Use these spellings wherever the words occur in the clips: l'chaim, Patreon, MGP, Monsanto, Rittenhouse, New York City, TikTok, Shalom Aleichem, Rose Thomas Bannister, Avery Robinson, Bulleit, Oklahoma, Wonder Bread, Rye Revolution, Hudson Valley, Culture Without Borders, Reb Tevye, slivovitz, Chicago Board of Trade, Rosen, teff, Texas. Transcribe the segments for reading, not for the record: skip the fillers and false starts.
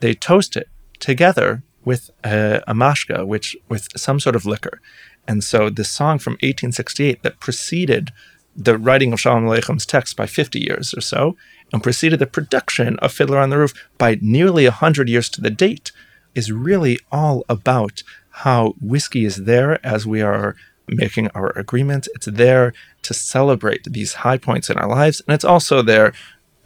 they toast it together with a mashka, which with some sort of liquor. And so this song from 1868 that preceded the writing of Shalom Aleichem's text by 50 years or so, and preceded the production of Fiddler on the Roof by nearly 100 years to the date, is really all about how whiskey is there as we are making our agreements. It's there to celebrate these high points in our lives, and it's also there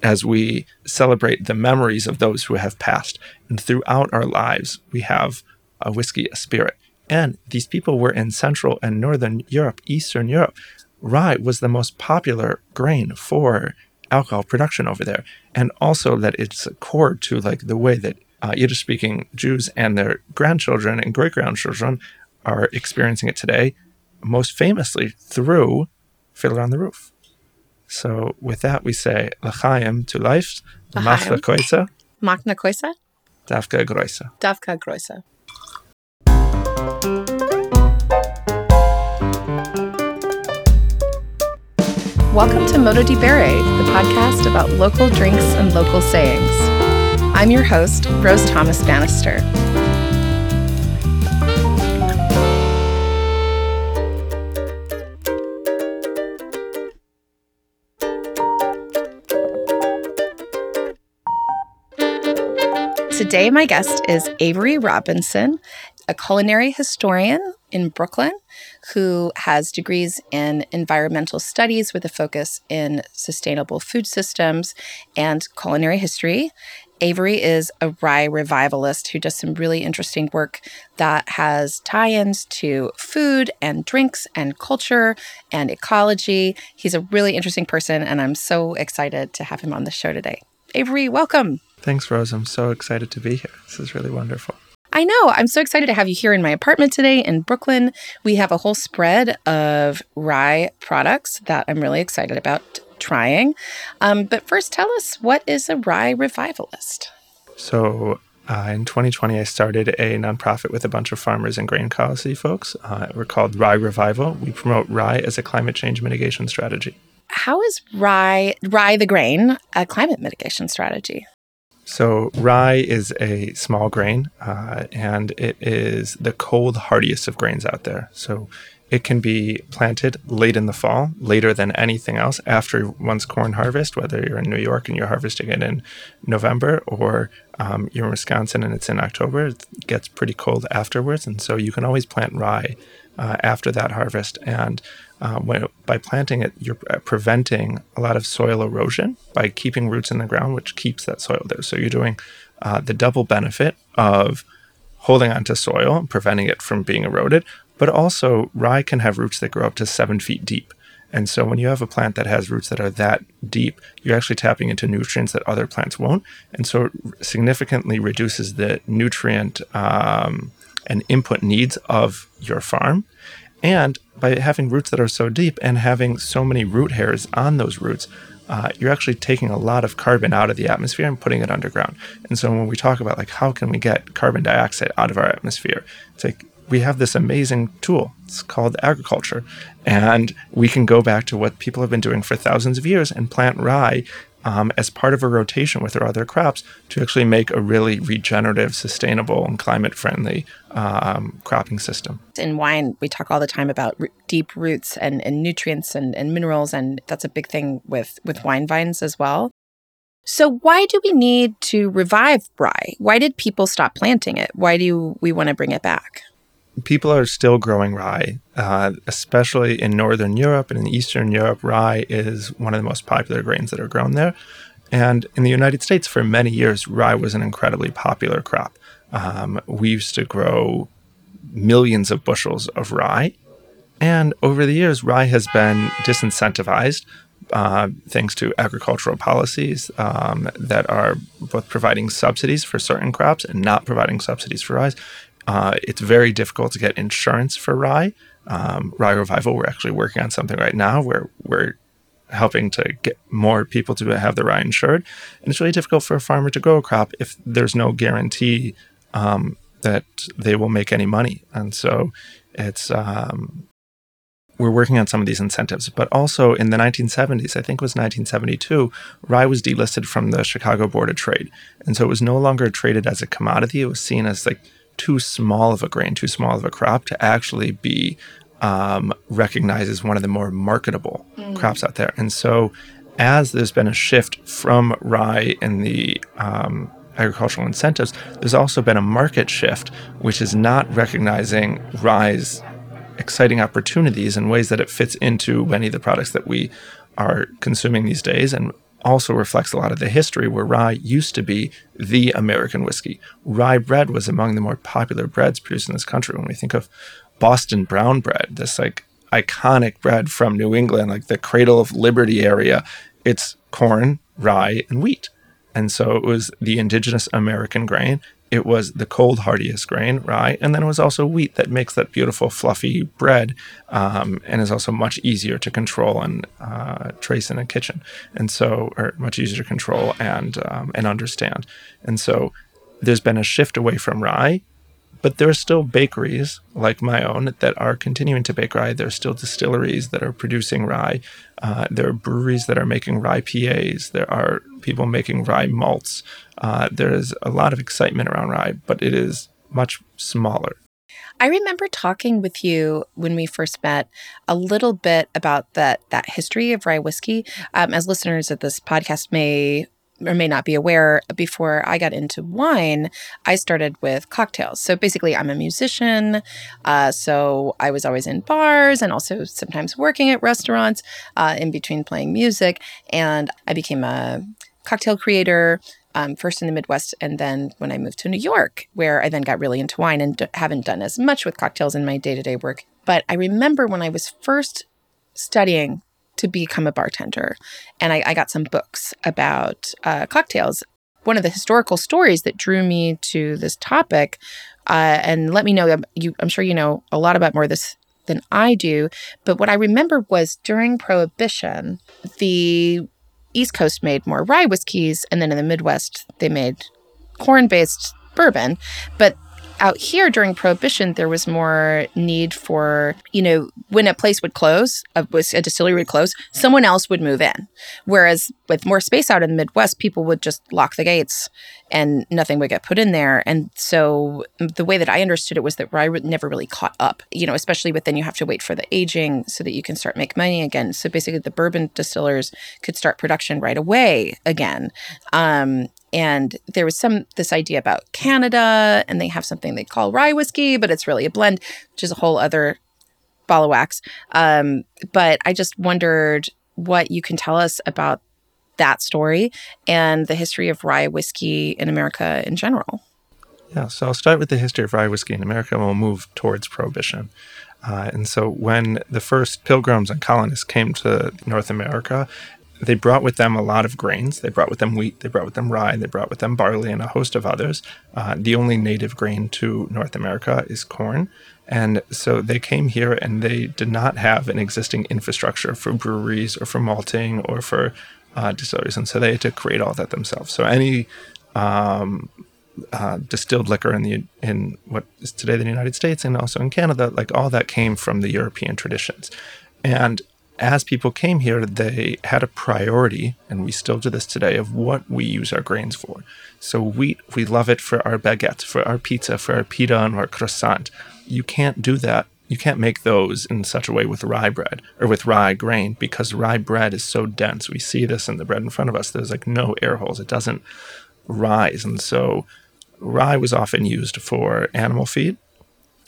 as we celebrate the memories of those who have passed. And throughout our lives, we have a whiskey, a spirit. And these people were in Central and Northern Europe, Eastern Europe. Rye was the most popular grain for alcohol production over there. And also that it's core to like the way that Yiddish-speaking Jews and their grandchildren and great-grandchildren are experiencing it today, most famously through Fiddler on the Roof. So with that, we say l'chaim, to life, machna koisa. Machna koisa. Davka groisa. Davka groisa. Welcome to Modo di Bere, the podcast about local drinks and local sayings. I'm your host, Rose Thomas Bannister. Today, my guest is Avery Robinson, a culinary historian in Brooklyn who has degrees in environmental studies with a focus in sustainable food systems and culinary history. Avery is a rye revivalist who does some really interesting work that has tie-ins to food and drinks and culture and ecology. He's a really interesting person, and I'm so excited to have him on the show today. Avery, welcome. Thanks, Rose. I'm so excited to be here. This is really wonderful. I know. I'm so excited to have you here in my apartment today in Brooklyn. We have a whole spread of rye products that I'm really excited about trying. But first, tell us, what is a rye revivalist? So in 2020, I started a nonprofit with a bunch of farmers and grain policy folks. We're called Rye Revival. We promote rye as a climate change mitigation strategy. How is rye the grain, a climate mitigation strategy? So rye is a small grain, and it is the cold hardiest of grains out there. So it can be planted late in the fall, later than anything else, after one's corn harvest, whether you're in New York and you're harvesting it in November, or you're in Wisconsin and it's in October. It gets pretty cold afterwards, and so you can always plant rye after that harvest. And by planting it, you're preventing a lot of soil erosion by keeping roots in the ground, which keeps that soil there. So you're doing the double benefit of holding onto soil and preventing it from being eroded. But also, rye can have roots that grow up to 7 feet deep. And so when you have a plant that has roots that are that deep, you're actually tapping into nutrients that other plants won't. And so it significantly reduces the nutrient and input needs of your farm. And by having roots that are so deep and having so many root hairs on those roots, you're actually taking a lot of carbon out of the atmosphere and putting it underground. And so when we talk about like how can we get carbon dioxide out of our atmosphere, it's like we have this amazing tool. It's called agriculture. And we can go back to what people have been doing for thousands of years and plant rye as part of a rotation with our other crops to actually make a really regenerative, sustainable, and climate-friendly cropping system. In wine, we talk all the time about deep roots and nutrients and minerals, and that's a big thing with wine vines as well. So why do we need to revive rye? Why did people stop planting it? Why do we want to bring it back? People are still growing rye, especially in Northern Europe and in Eastern Europe. Rye is one of the most popular grains that are grown there. And in the United States, for many years, rye was an incredibly popular crop. We used to grow millions of bushels of rye. And over the years, rye has been disincentivized thanks to agricultural policies that are both providing subsidies for certain crops and not providing subsidies for rye. It's very difficult to get insurance for rye. Rye Revival, we're actually working on something right now where we're helping to get more people to have the rye insured. And it's really difficult for a farmer to grow a crop if there's no guarantee that they will make any money. And so it's we're working on some of these incentives. But also in the 1970s, I think it was 1972, rye was delisted from the Chicago Board of Trade. And so it was no longer traded as a commodity. It was seen as like too small of a grain, too small of a crop to actually be recognized as one of the more marketable crops out there. And so as there's been a shift from rye in the agricultural incentives, there's also been a market shift, which is not recognizing rye's exciting opportunities in ways that it fits into many of the products that we are consuming these days, and also reflects a lot of the history where rye used to be the American whiskey. Rye bread was among the more popular breads produced in this country. When we think of Boston brown bread, this like iconic bread from New England, like the cradle of liberty area, it's corn, rye, and wheat. And so it was the indigenous American grain. It was the cold hardiest grain, rye, and then it was also wheat that makes that beautiful fluffy bread and is also much easier to control and trace in a kitchen, and so much easier to control and understand. And so there's been a shift away from rye, but there are still bakeries like my own that are continuing to bake rye. There are still distilleries that are producing rye. There are breweries that are making rye PAs. There are people making rye malts. There is a lot of excitement around rye, but it is much smaller. I remember talking with you when we first met a little bit about that history of rye whiskey. As listeners of this podcast may or may not be aware, before I got into wine, I started with cocktails. So basically, I'm a musician, so I was always in bars and also sometimes working at restaurants in between playing music. And I became a cocktail creator, first in the Midwest, and then when I moved to New York, where I then got really into wine and haven't done as much with cocktails in my day-to-day work. But I remember when I was first studying to become a bartender, and I got some books about cocktails. One of the historical stories that drew me to this topic, and let me know, I'm sure you know a lot about more of this than I do, but what I remember was during Prohibition, the East Coast made more rye whiskeys, and then in the Midwest, they made corn-based bourbon. But out here during Prohibition, there was more need for, when a place would close, a distillery would close, someone else would move in. Whereas with more space out in the Midwest, people would just lock the gates and nothing would get put in there. And so the way that I understood it was that rye never really caught up, especially with then you have to wait for the aging so that you can start make money again. So basically the bourbon distillers could start production right away again. And there was this idea about Canada, and they have something they call rye whiskey, but it's really a blend, which is a whole other ball of wax. But I just wondered what you can tell us about that story and the history of rye whiskey in America in general. Yeah, so I'll start with the history of rye whiskey in America, and we'll move towards Prohibition. And so when the first pilgrims and colonists came to North America, they brought with them a lot of grains. They brought with them wheat, they brought with them rye, they brought with them barley, and a host of others. The only native grain to North America is corn. And so they came here and they did not have an existing infrastructure for breweries or for malting or for distilleries. And so they had to create all that themselves. So any distilled liquor in what is today the United States and also in Canada, like all that came from the European traditions. And as people came here, they had a priority, and we still do this today, of what we use our grains for. So wheat, we love it for our baguette, for our pizza, for our pita, and our croissant. You can't do that. You can't make those in such a way with rye bread or with rye grain, because rye bread is so dense. We see this in the bread in front of us. There's like no air holes. It doesn't rise. And so rye was often used for animal feed.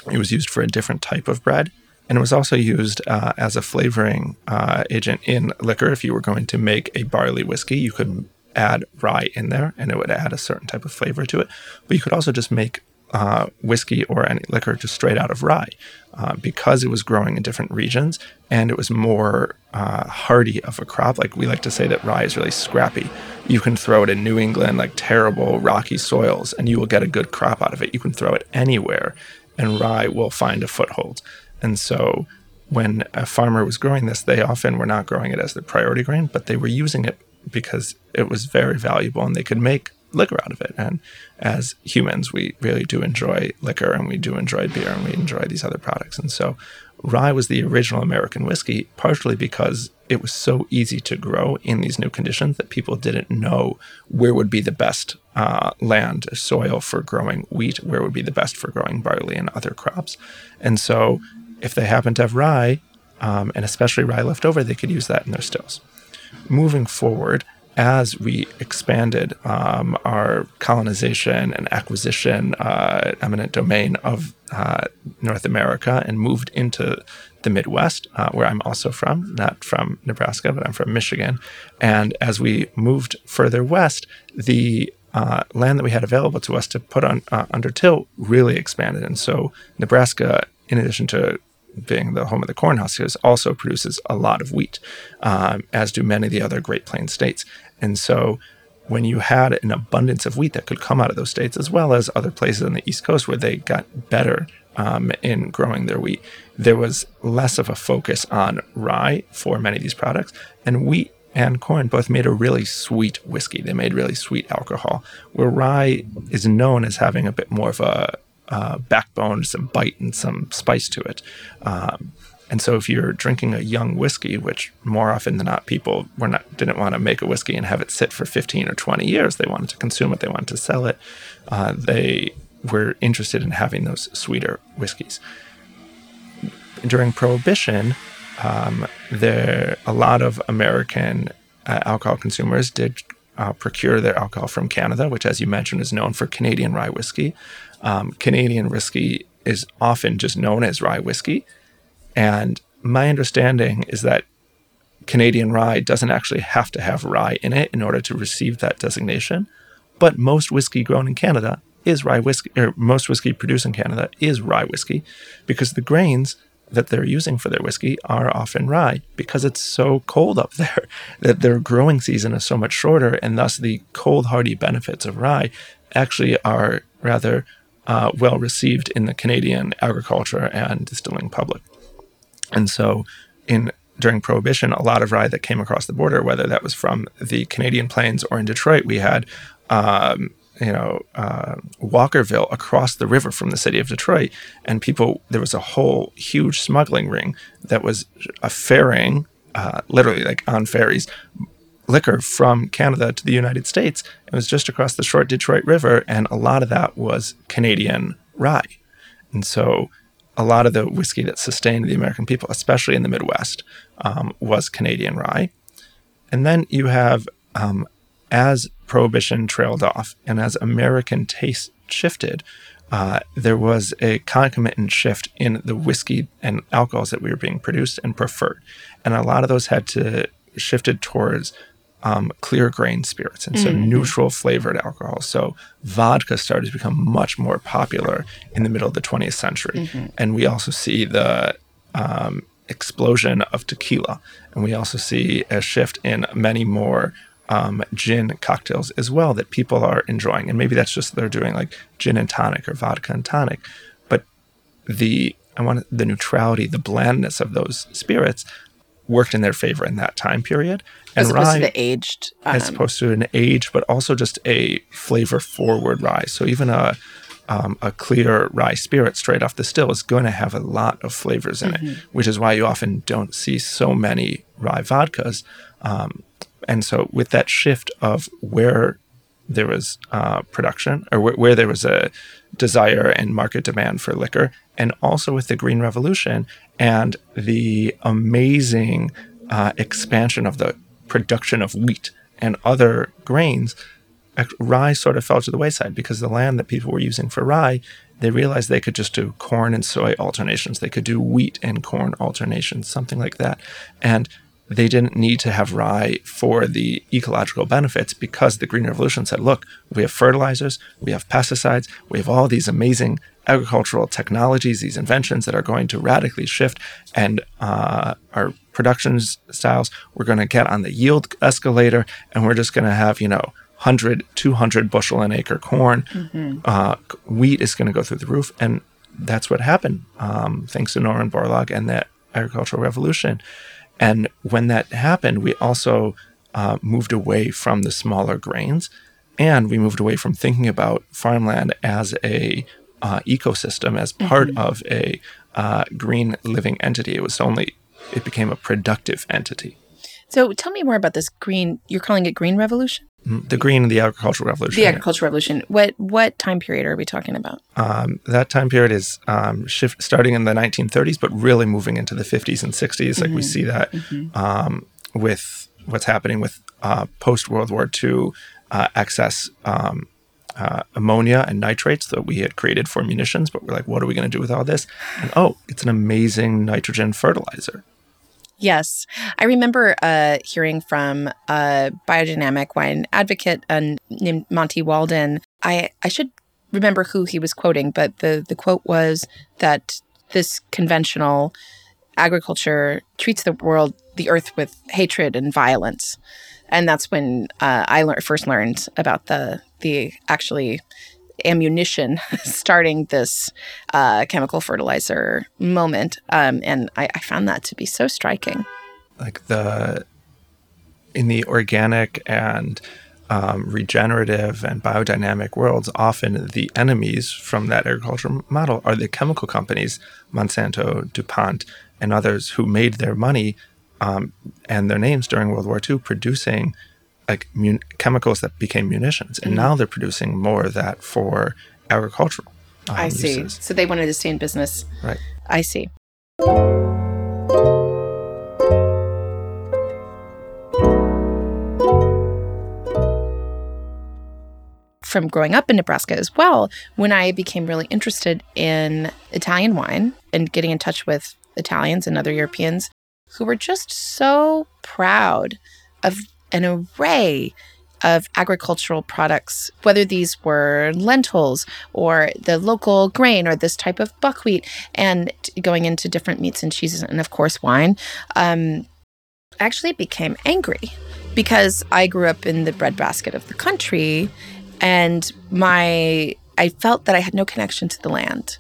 It was used for a different type of bread. And it was also used as a flavoring agent in liquor. If you were going to make a barley whiskey, you could add rye in there, and it would add a certain type of flavor to it. But you could also just make whiskey or any liquor just straight out of rye because it was growing in different regions, and it was more hardy of a crop. Like we like to say that rye is really scrappy. You can throw it in New England, like terrible rocky soils, and you will get a good crop out of it. You can throw it anywhere, and rye will find a foothold. And so when a farmer was growing this, they often were not growing it as their priority grain, but they were using it because it was very valuable and they could make liquor out of it. And as humans, we really do enjoy liquor, and we do enjoy beer, and we enjoy these other products. And so rye was the original American whiskey, partially because it was so easy to grow in these new conditions that people didn't know where would be the best land, soil for growing wheat, where would be the best for growing barley and other crops. And so if they happened to have rye, and especially rye left over, they could use that in their stills. Moving forward, as we expanded our colonization and acquisition eminent domain of North America and moved into the Midwest, where I'm also from, not from Nebraska, but I'm from Michigan. And as we moved further west, the land that we had available to us to put on under till really expanded. And so Nebraska, in addition to being the home of the cornhuskers, also produces a lot of wheat, as do many of the other Great Plains states. And so when you had an abundance of wheat that could come out of those states, as well as other places on the East Coast where they got better in growing their wheat, there was less of a focus on rye for many of these products. And wheat and corn both made a really sweet whiskey. They made really sweet alcohol, where rye is known as having a bit more of a backbone, some bite, and some spice to it. And so if you're drinking a young whiskey, which more often than not people didn't want to make a whiskey and have it sit for 15 or 20 years. They wanted to consume it. They wanted to sell it. They were interested in having those sweeter whiskeys. During Prohibition, a lot of American alcohol consumers did procure their alcohol from Canada, which, as you mentioned, is known for Canadian rye whiskey. Canadian whiskey is often just known as rye whiskey. And my understanding is that Canadian rye doesn't actually have to have rye in it in order to receive that designation. But most whiskey grown in Canada is rye whiskey, or most whiskey produced in Canada is rye whiskey, because the grains that they're using for their whiskey are often rye, because it's so cold up there that their growing season is so much shorter, and thus the cold hardy benefits of rye actually are rather well received in the Canadian agriculture and distilling public. And so during Prohibition, a lot of rye that came across the border, whether that was from the Canadian plains or in Detroit, we had Walkerville across the river from the city of Detroit, and there was a whole huge smuggling ring that was ferrying, literally like on ferries, liquor from Canada to the United States. It was just across the short Detroit River, and a lot of that was Canadian rye. And so a lot of the whiskey that sustained the American people, especially in the Midwest, was Canadian rye. And then you have, as Prohibition trailed off and as American taste shifted, there was a concomitant shift in the whiskey and alcohols that we were being produced and preferred. And a lot of those shifted towards clear grain spirits, and so neutral flavored alcohol. So vodka started to become much more popular in the middle of the 20th century. And we also see the explosion of tequila. And we also see a shift in many more gin cocktails as well that people are enjoying. And maybe that's just they're doing like gin and tonic or vodka and tonic. But the neutrality, the blandness of those spirits worked in their favor in that time period. And as opposed to an age, but also just a flavor-forward rye. So even a clear rye spirit straight off the still is going to have a lot of flavors in it, which is why you often don't see so many rye vodkas. And so with that shift of where there was production, or where there was a desire and market demand for liquor, and also with the Green Revolution and the amazing expansion of the production of wheat and other grains, rye sort of fell to the wayside, because the land that people were using for rye, they realized they could just do corn and soy alternations. They could do wheat and corn alternations, something like that. And they didn't need to have rye for the ecological benefits, because the Green Revolution said, look, we have fertilizers, we have pesticides, we have all these amazing agricultural technologies, these inventions that are going to radically shift and our production styles. We're going to get on the yield escalator, and we're just going to have, 100, 200 bushel an acre corn. Wheat is going to go through the roof. And that's what happened, thanks to Norman Borlaug and that agricultural revolution. And when that happened, we also moved away from the smaller grains, and we moved away from thinking about farmland as a ecosystem, as part of a green living entity. It became a productive entity. So tell me more about this green, you're calling it green revolution? The agricultural revolution. The agricultural revolution. What time period are we talking about? That time period is starting in the 1930s, but really moving into the 50s and 60s. Mm-hmm. Like we see that with what's happening with post-World War II excess ammonia and nitrates that we had created for munitions. But we're like, what are we going to do with all this? And it's an amazing nitrogen fertilizer. Yes. I remember hearing from a biodynamic wine advocate named Monty Walden. I should remember who he was quoting, but the quote was that this conventional agriculture treats the earth with hatred and violence. And that's when I first learned about the actually ammunition starting this chemical fertilizer moment. And I found that to be so striking. Like in the organic and regenerative and biodynamic worlds, often the enemies from that agricultural model are the chemical companies, Monsanto, DuPont, and others who made their money and their names during World War II producing chemicals that became munitions. And now they're producing more of that for agricultural uses. See. So they wanted to stay in business. Right. I see. From growing up in Nebraska as well, when I became really interested in Italian wine and getting in touch with Italians and other Europeans who were just so proud of an array of agricultural products, whether these were lentils or the local grain or this type of buckwheat, and going into different meats and cheeses and, of course, wine, actually became angry because I grew up in the breadbasket of the country and I felt that I had no connection to the land.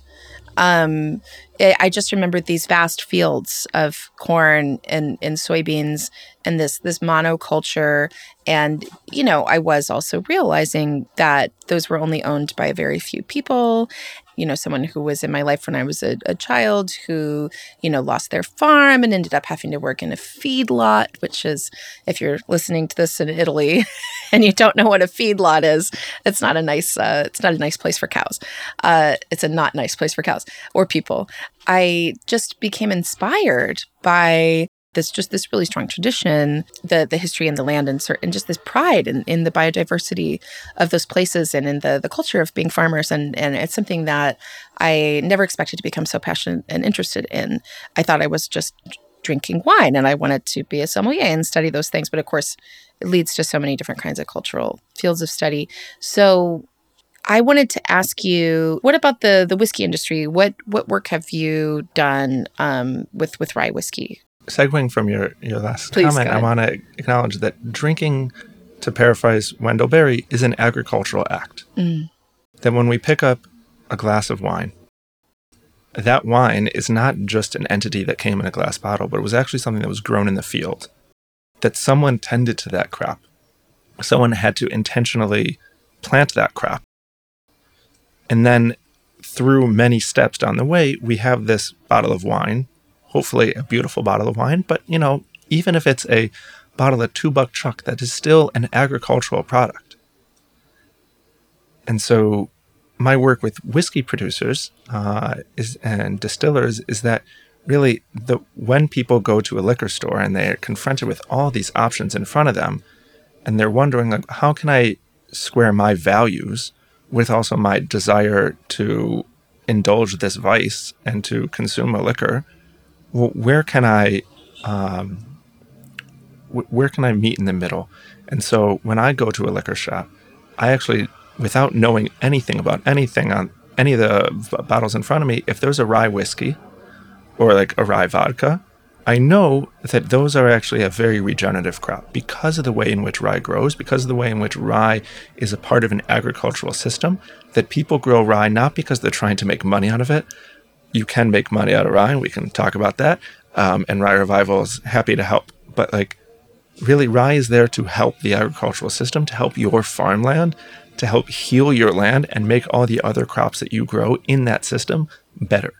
I just remembered these vast fields of corn and soybeans and this monoculture. And, I was also realizing that those were only owned by very few people. Someone who was in my life when I was a child who, lost their farm and ended up having to work in a feedlot, which is, if you're listening to this in Italy and you don't know what a feedlot is, it's not a nice place for cows. It's a not nice place for cows or people. I just became inspired by this really strong tradition, the history and the land, and just this pride in the biodiversity of those places and in the culture of being farmers. And it's something that I never expected to become so passionate and interested in. I thought I was just drinking wine and I wanted to be a sommelier and study those things. But of course, it leads to so many different kinds of cultural fields of study. So I wanted to ask you, what about the whiskey industry? What work have you done with rye whiskey? Segueing from your last comment, I want to acknowledge that drinking, to paraphrase Wendell Berry, is an agricultural act. Mm. That when we pick up a glass of wine, that wine is not just an entity that came in a glass bottle, but it was actually something that was grown in the field, that someone tended to that crop. Someone had to intentionally plant that crop. And then through many steps down the way, we have this bottle of wine, hopefully a beautiful bottle of wine, but even if it's a bottle of $2 Chuck, that is still an agricultural product. And so my work with whiskey producers and distillers is that really when people go to a liquor store and they're confronted with all these options in front of them, and they're wondering, like, how can I square my values with also my desire to indulge this vice and to consume a liquor? Where can I meet in the middle? And so when I go to a liquor shop, I actually, without knowing anything about anything on any of the bottles in front of me, if there's a rye whiskey or like a rye vodka, I know that those are actually a very regenerative crop because of the way in which rye grows, because of the way in which rye is a part of an agricultural system, that people grow rye not because they're trying to make money out of it. You can make money out of rye. We can talk about that. And Rye Revival is happy to help. But really, rye is there to help the agricultural system, to help your farmland, to help heal your land and make all the other crops that you grow in that system better.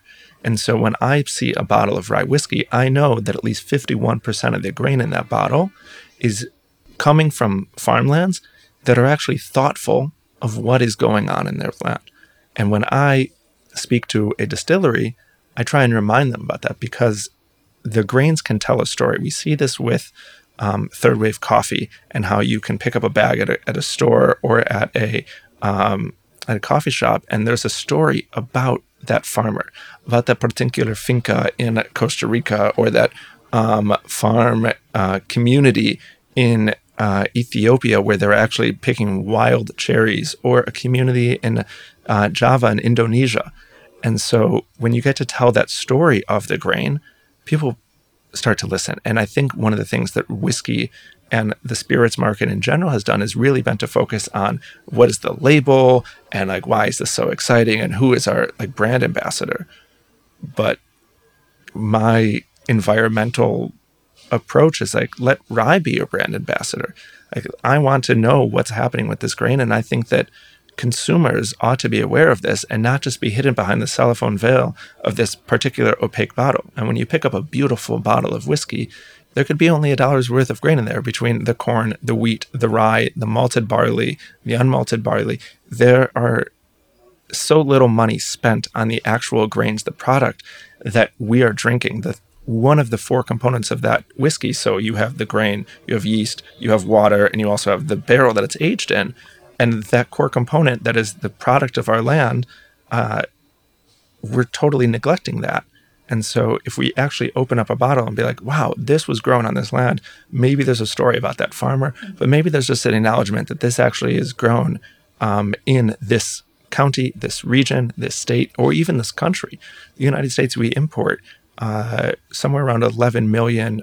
And so when I see a bottle of rye whiskey, I know that at least 51% of the grain in that bottle is coming from farmlands that are actually thoughtful of what is going on in their land. And when I speak to a distillery, I try and remind them about that, because the grains can tell a story. We see this with third wave coffee and how you can pick up a bag at a store or at a coffee shop, and there's a story about that farmer, about that particular finca in Costa Rica, or that farm community in Ethiopia where they're actually picking wild cherries, or a community in Java in Indonesia. And so when you get to tell that story of the grain, people start to listen. And I think one of the things that whiskey and the spirits market in general has done is really been to focus on what is the label and like why is this so exciting and who is our like brand ambassador. But my environmental approach is like, let rye be your brand ambassador. Like, I want to know what's happening with this grain, and I think that consumers ought to be aware of this and not just be hidden behind the cellophane veil of this particular opaque bottle. And when you pick up a beautiful bottle of whiskey, there could be only $1's worth of grain in there between the corn, the wheat, the rye, the malted barley, the unmalted barley. There are so little money spent on the actual grains, the product that we are drinking, the one of the four components of that whiskey. So you have the grain, you have yeast, you have water, and you also have the barrel that it's aged in. And that core component that is the product of our land, we're totally neglecting that. And so if we actually open up a bottle and be like, wow, this was grown on this land, maybe there's a story about that farmer, but maybe there's just an acknowledgement that this actually is grown in this county, this region, this state, or even this country. The United States, we import somewhere around 11 million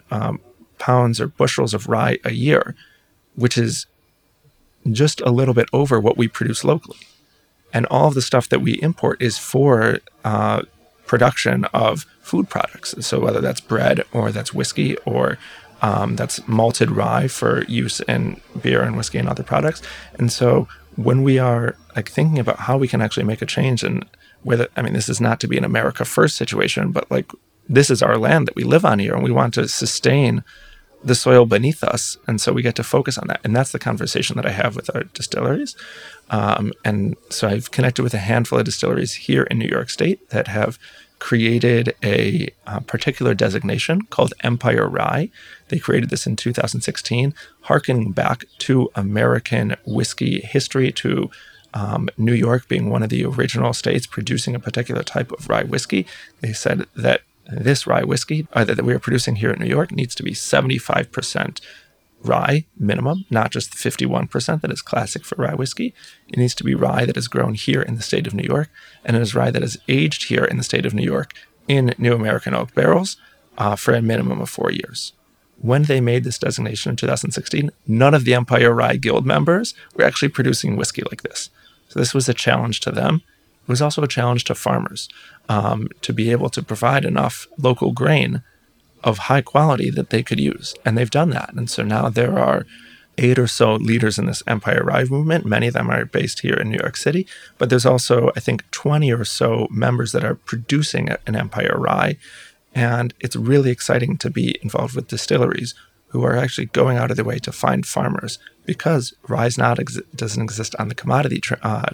pounds or bushels of rye a year, which is just a little bit over what we produce locally. And all of the stuff that we import is for production of food products. So whether that's bread or that's whiskey or that's malted rye for use in beer and whiskey and other products. And so when we are like thinking about how we can actually make a change, and whether, I mean, this is not to be an America first situation, but like this is our land that we live on here and we want to sustain the soil beneath us. And so we get to focus on that. And that's the conversation that I have with our distilleries. And so I've connected with a handful of distilleries here in New York State that have created a particular designation called Empire Rye. They created this in 2016, harkening back to American whiskey history, to New York being one of the original states producing a particular type of rye whiskey. They said that this rye whiskey that we are producing here in New York needs to be 75% rye minimum, not just the 51% that is classic for rye whiskey. It needs to be rye that is grown here in the state of New York, and it is rye that is aged here in the state of New York in new American oak barrels for a minimum of 4 years. When they made this designation in 2016, none of the Empire Rye Guild members were actually producing whiskey like this. So this was a challenge to them. It was also a challenge to farmers to be able to provide enough local grain of high quality that they could use. And they've done that. And so now there are 8 or so leaders in this Empire Rye movement. Many of them are based here in New York City. But there's also, I think, 20 or so members that are producing an Empire Rye. And it's really exciting to be involved with distilleries who are actually going out of their way to find farmers, because rye doesn't exist on the commodity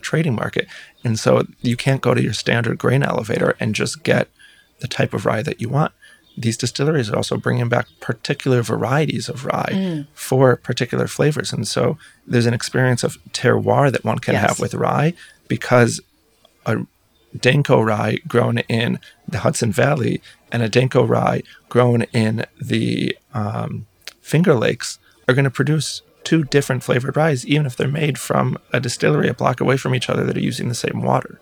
trading market. And so you can't go to your standard grain elevator and just get the type of rye that you want. These distilleries are also bringing back particular varieties of rye for particular flavors. And so there's an experience of terroir that one can have with rye, because a Denko rye grown in the Hudson Valley and a Denko rye grown in the Finger Lakes are going to produce 2 different flavored ryes, even if they're made from a distillery a block away from each other that are using the same water.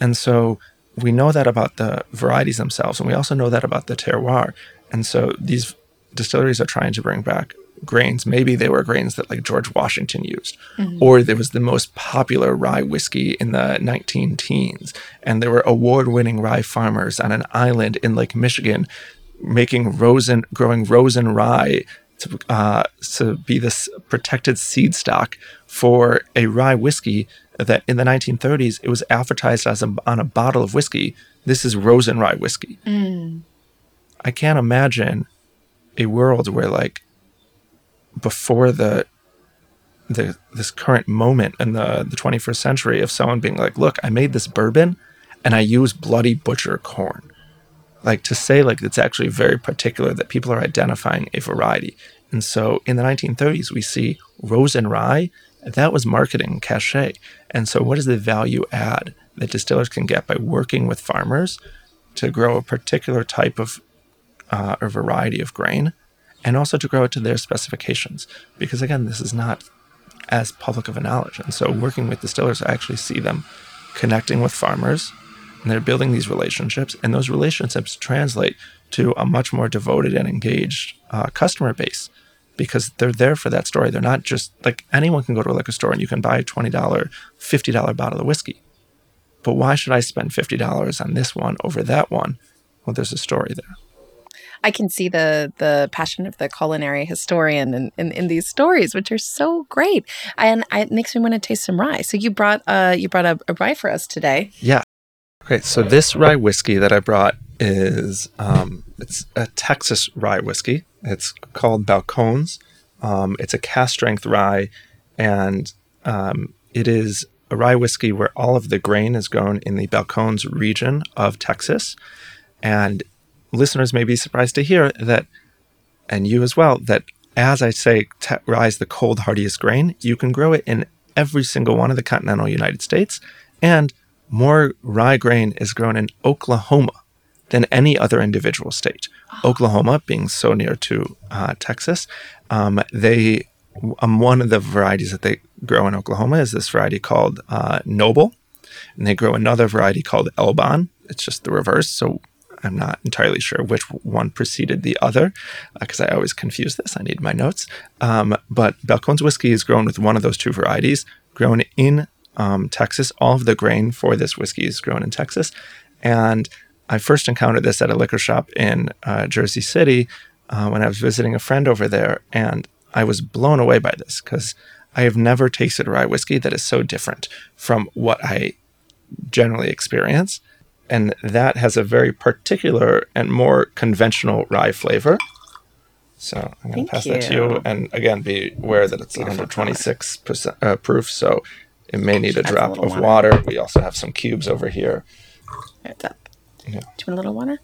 And so we know that about the varieties themselves, and we also know that about the terroir. And so these distilleries are trying to bring back grains. Maybe they were grains that like George Washington used, or there was the most popular rye whiskey in the 1910s, and there were award-winning rye farmers on an island in Lake Michigan making Rosen, growing Rosen rye to be this protected seed stock for a rye whiskey that in the 1930s, it was advertised as on a bottle of whiskey. This is Rosen rye whiskey. Mm. I can't imagine a world where, like, before the this current moment in the 21st century of someone being like, look, I made this bourbon and I use bloody butcher corn. Like, to say, like, it's actually very particular that people are identifying a variety. And so in the 1930s, we see Rosen rye. That was marketing cachet. And so what is the value add that distillers can get by working with farmers to grow a particular type of or variety of grain, and also to grow it to their specifications? Because again, this is not as public of a knowledge. And so working with distillers, I actually see them connecting with farmers, and they're building these relationships, and those relationships translate to a much more devoted and engaged customer base, because they're there for that story. They're not just like, anyone can go to a liquor store and you can buy a $20, $50 bottle of whiskey. But why should I spend $50 on this one over that one? Well, there's a story there. I can see the passion of the culinary historian in these stories, which are so great. And it makes me want to taste some rye. So you brought a rye for us today. Yeah. Great. So this rye whiskey that I brought is it's a Texas rye whiskey. It's called Balcones. It's a cask strength rye, and it is a rye whiskey where all of the grain is grown in the Balcones region of Texas. And listeners may be surprised to hear that, and you as well, that as I say, rye is the cold hardiest grain, you can grow it in every single one of the continental United States. And more rye grain is grown in Oklahoma than any other individual state. Oh. Oklahoma being so near to Texas, one of the varieties that they grow in Oklahoma is this variety called Noble, and they grow another variety called Elbon. It's just the reverse, so I'm not entirely sure which one preceded the other, because I always confuse this. I need my notes. But Balcones whiskey is grown with one of those two varieties, grown in Texas. All of the grain for this whiskey is grown in Texas. And I first encountered this at a liquor shop in Jersey City when I was visiting a friend over there. And I was blown away by this, because I have never tasted rye whiskey that is so different from what I generally experience. And that has a very particular and more conventional rye flavor. So I'm going to pass that to you. And again, be aware that it's 126% proof, so it may need a drop of water. We also have some cubes over here. It's up. Yeah. Do you want a little water?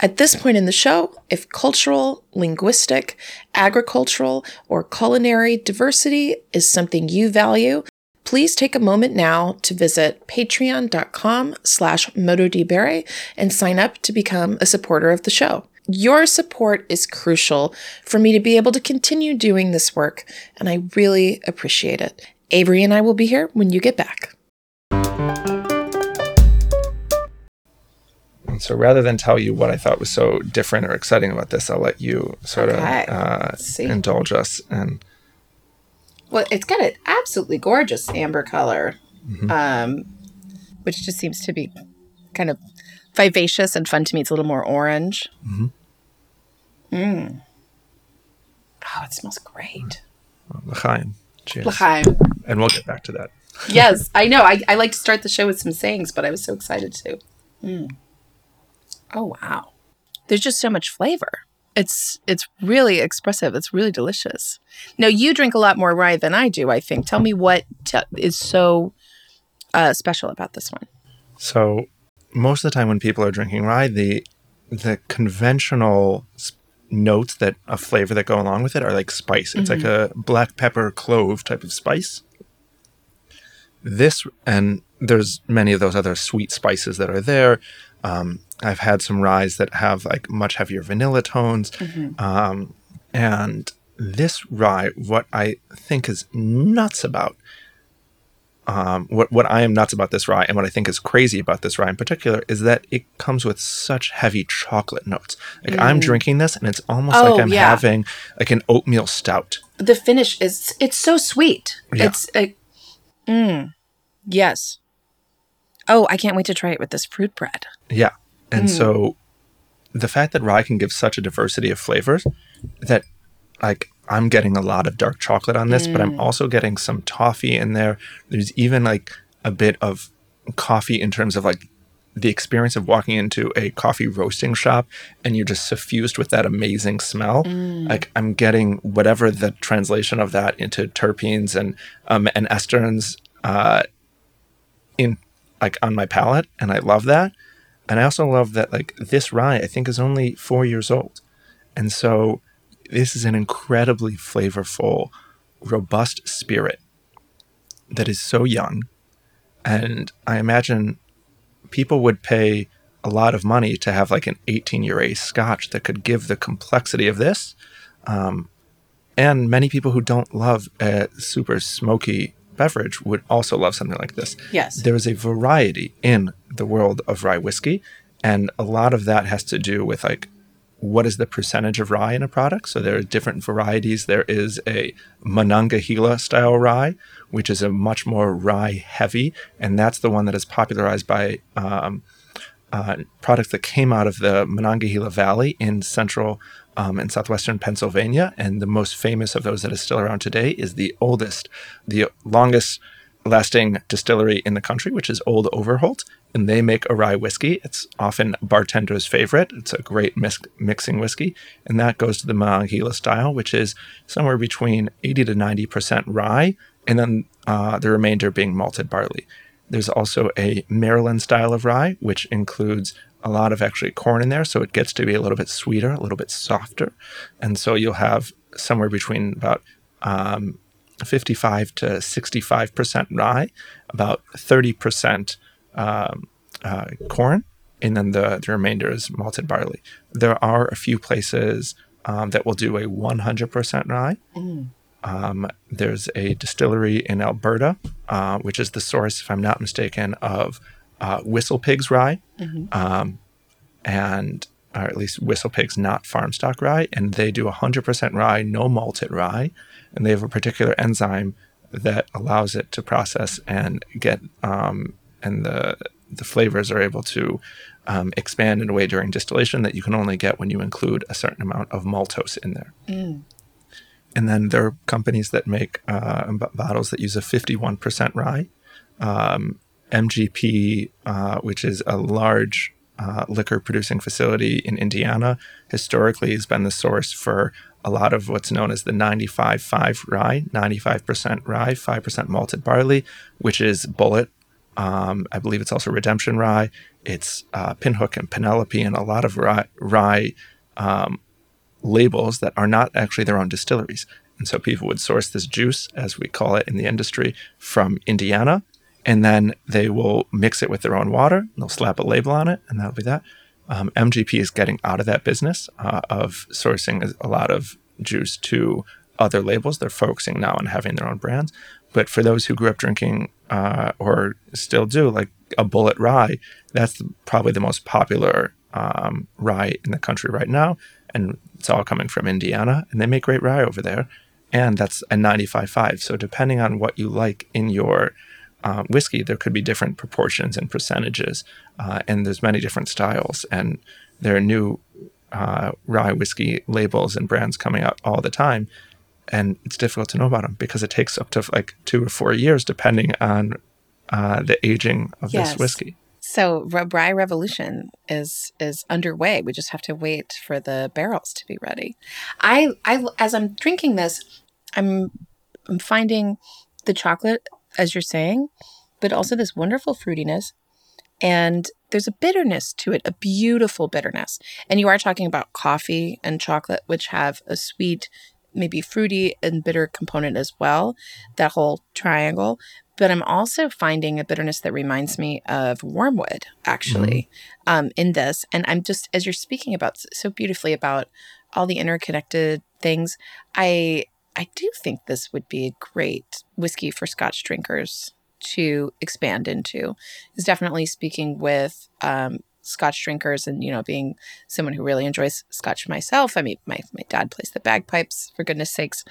At this point in the show, if cultural, linguistic, agricultural, or culinary diversity is something you value, please take a moment now to visit patreon.com/Modo di Bere and sign up to become a supporter of the show. Your support is crucial for me to be able to continue doing this work, and I really appreciate it. Avery and I will be here when you get back. And so rather than tell you what I thought was so different or exciting about this, I'll let you sort of indulge us and... Well, it's got an absolutely gorgeous amber color, mm-hmm. Which just seems to be kind of vivacious and fun to me. It's a little more orange. Mm-hmm. Mm. Oh, it smells great. Well, l'chaim. Cheers. L'chaim. And we'll get back to that. Yes, I know. I like to start the show with some sayings, but I was so excited too. Mm. Oh, wow. There's just so much flavor. It's really expressive. It's really delicious. Now, you drink a lot more rye than I do, I think. Tell me what is so special about this one. So most of the time when people are drinking rye, the conventional notes that a flavor that go along with it are like spice. It's mm-hmm. like a black pepper clove type of spice. This, and there's many of those other sweet spices that are there. I've had some ryes that have like much heavier vanilla tones. Mm-hmm. And this rye, what I think is nuts about, what I am nuts about this rye and what I think is crazy about this rye in particular is that it comes with such heavy chocolate notes. Like I'm drinking this and it's almost like I'm having like an oatmeal stout. The finish is, it's so sweet. Yeah. It's like, yes. Oh, I can't wait to try it with this fruit bread. Yeah. And so the fact that rye can give such a diversity of flavors that like I'm getting a lot of dark chocolate on this, but I'm also getting some toffee in there. There's even like a bit of coffee in terms of like the experience of walking into a coffee roasting shop and you're just suffused with that amazing smell. Like I'm getting whatever the translation of that into terpenes and esters in like on my palate. And I love that. And I also love that like this rye, I think, is only 4 years old. And so this is an incredibly flavorful, robust spirit that is so young. And I imagine people would pay a lot of money to have like an 18-year aged Scotch that could give the complexity of this. And many people who don't love a super smoky beverage would also love something like this. Yes. There is a variety in the world of rye whiskey. And a lot of that has to do with like, what is the percentage of rye in a product? So there are different varieties. There is a Monongahela style rye, which is a much more rye heavy. And that's the one that is popularized by products that came out of the Monongahela Valley in central and southwestern Pennsylvania. And the most famous of those that is still around today is the oldest, the longest lasting distillery in the country, which is Old Overholt. And they make a rye whiskey. It's often a bartender's favorite. It's a great mixing whiskey. And that goes to the Monongahela style, which is somewhere between 80 to 90% rye, and then the remainder being malted barley. There's also a Maryland style of rye, which includes a lot of actually corn in there. So it gets to be a little bit sweeter, a little bit softer. And so you'll have somewhere between about 55 to 65% rye, about 30% corn, and then the remainder is malted barley. There are a few places that will do a 100% rye. There's a distillery in Alberta, which is the source, if I'm not mistaken, of Whistle Pig's rye, or at least Whistle Pig's not farm stock rye, and they do 100% rye, no malted rye, and they have a particular enzyme that allows it to process and get and the flavors are able to expand in a way during distillation that you can only get when you include a certain amount of maltose in there. And then there are companies that make bottles that use a 51% rye. MGP, which is a large liquor-producing facility in Indiana, historically has been the source for a lot of what's known as the 95-5 rye, 95% rye, 5% malted barley, which is Bulleit. I believe it's also Redemption Rye. It's Pinhook and Penelope and a lot of rye labels that are not actually their own distilleries. And so people would source this juice, as we call it in the industry, from Indiana. And then they will mix it with their own water. They'll slap a label on it, and that'll be that. MGP is getting out of that business of sourcing a lot of juice to other labels. They're focusing now on having their own brands. But for those who grew up drinking or still do, like a Bulleit rye, that's probably the most popular rye in the country right now. And it's all coming from Indiana. And they make great rye over there. And that's a 95.5. So depending on what you like in your whiskey, there could be different proportions and percentages. And there's many different styles. And there are new rye whiskey labels and brands coming out all the time. And it's difficult to know about them because it takes up to like 2 or 4 years, depending on the aging of this whiskey. So rye revolution is underway. We just have to wait for the barrels to be ready. I as I'm drinking this, I'm finding the chocolate, as you're saying, but also this wonderful fruitiness. And there's a bitterness to it, a beautiful bitterness. And you are talking about coffee and chocolate, which have a sweet, maybe fruity and bitter component as well, that whole triangle. But I'm also finding a bitterness that reminds me of wormwood, actually, in this. And I'm just, as you're speaking about so beautifully about all the interconnected things, I do think this would be a great whiskey for Scotch drinkers to expand into. It's definitely speaking with Scotch drinkers, and, you know, being someone who really enjoys Scotch myself. I mean, my dad plays the bagpipes, for goodness sakes.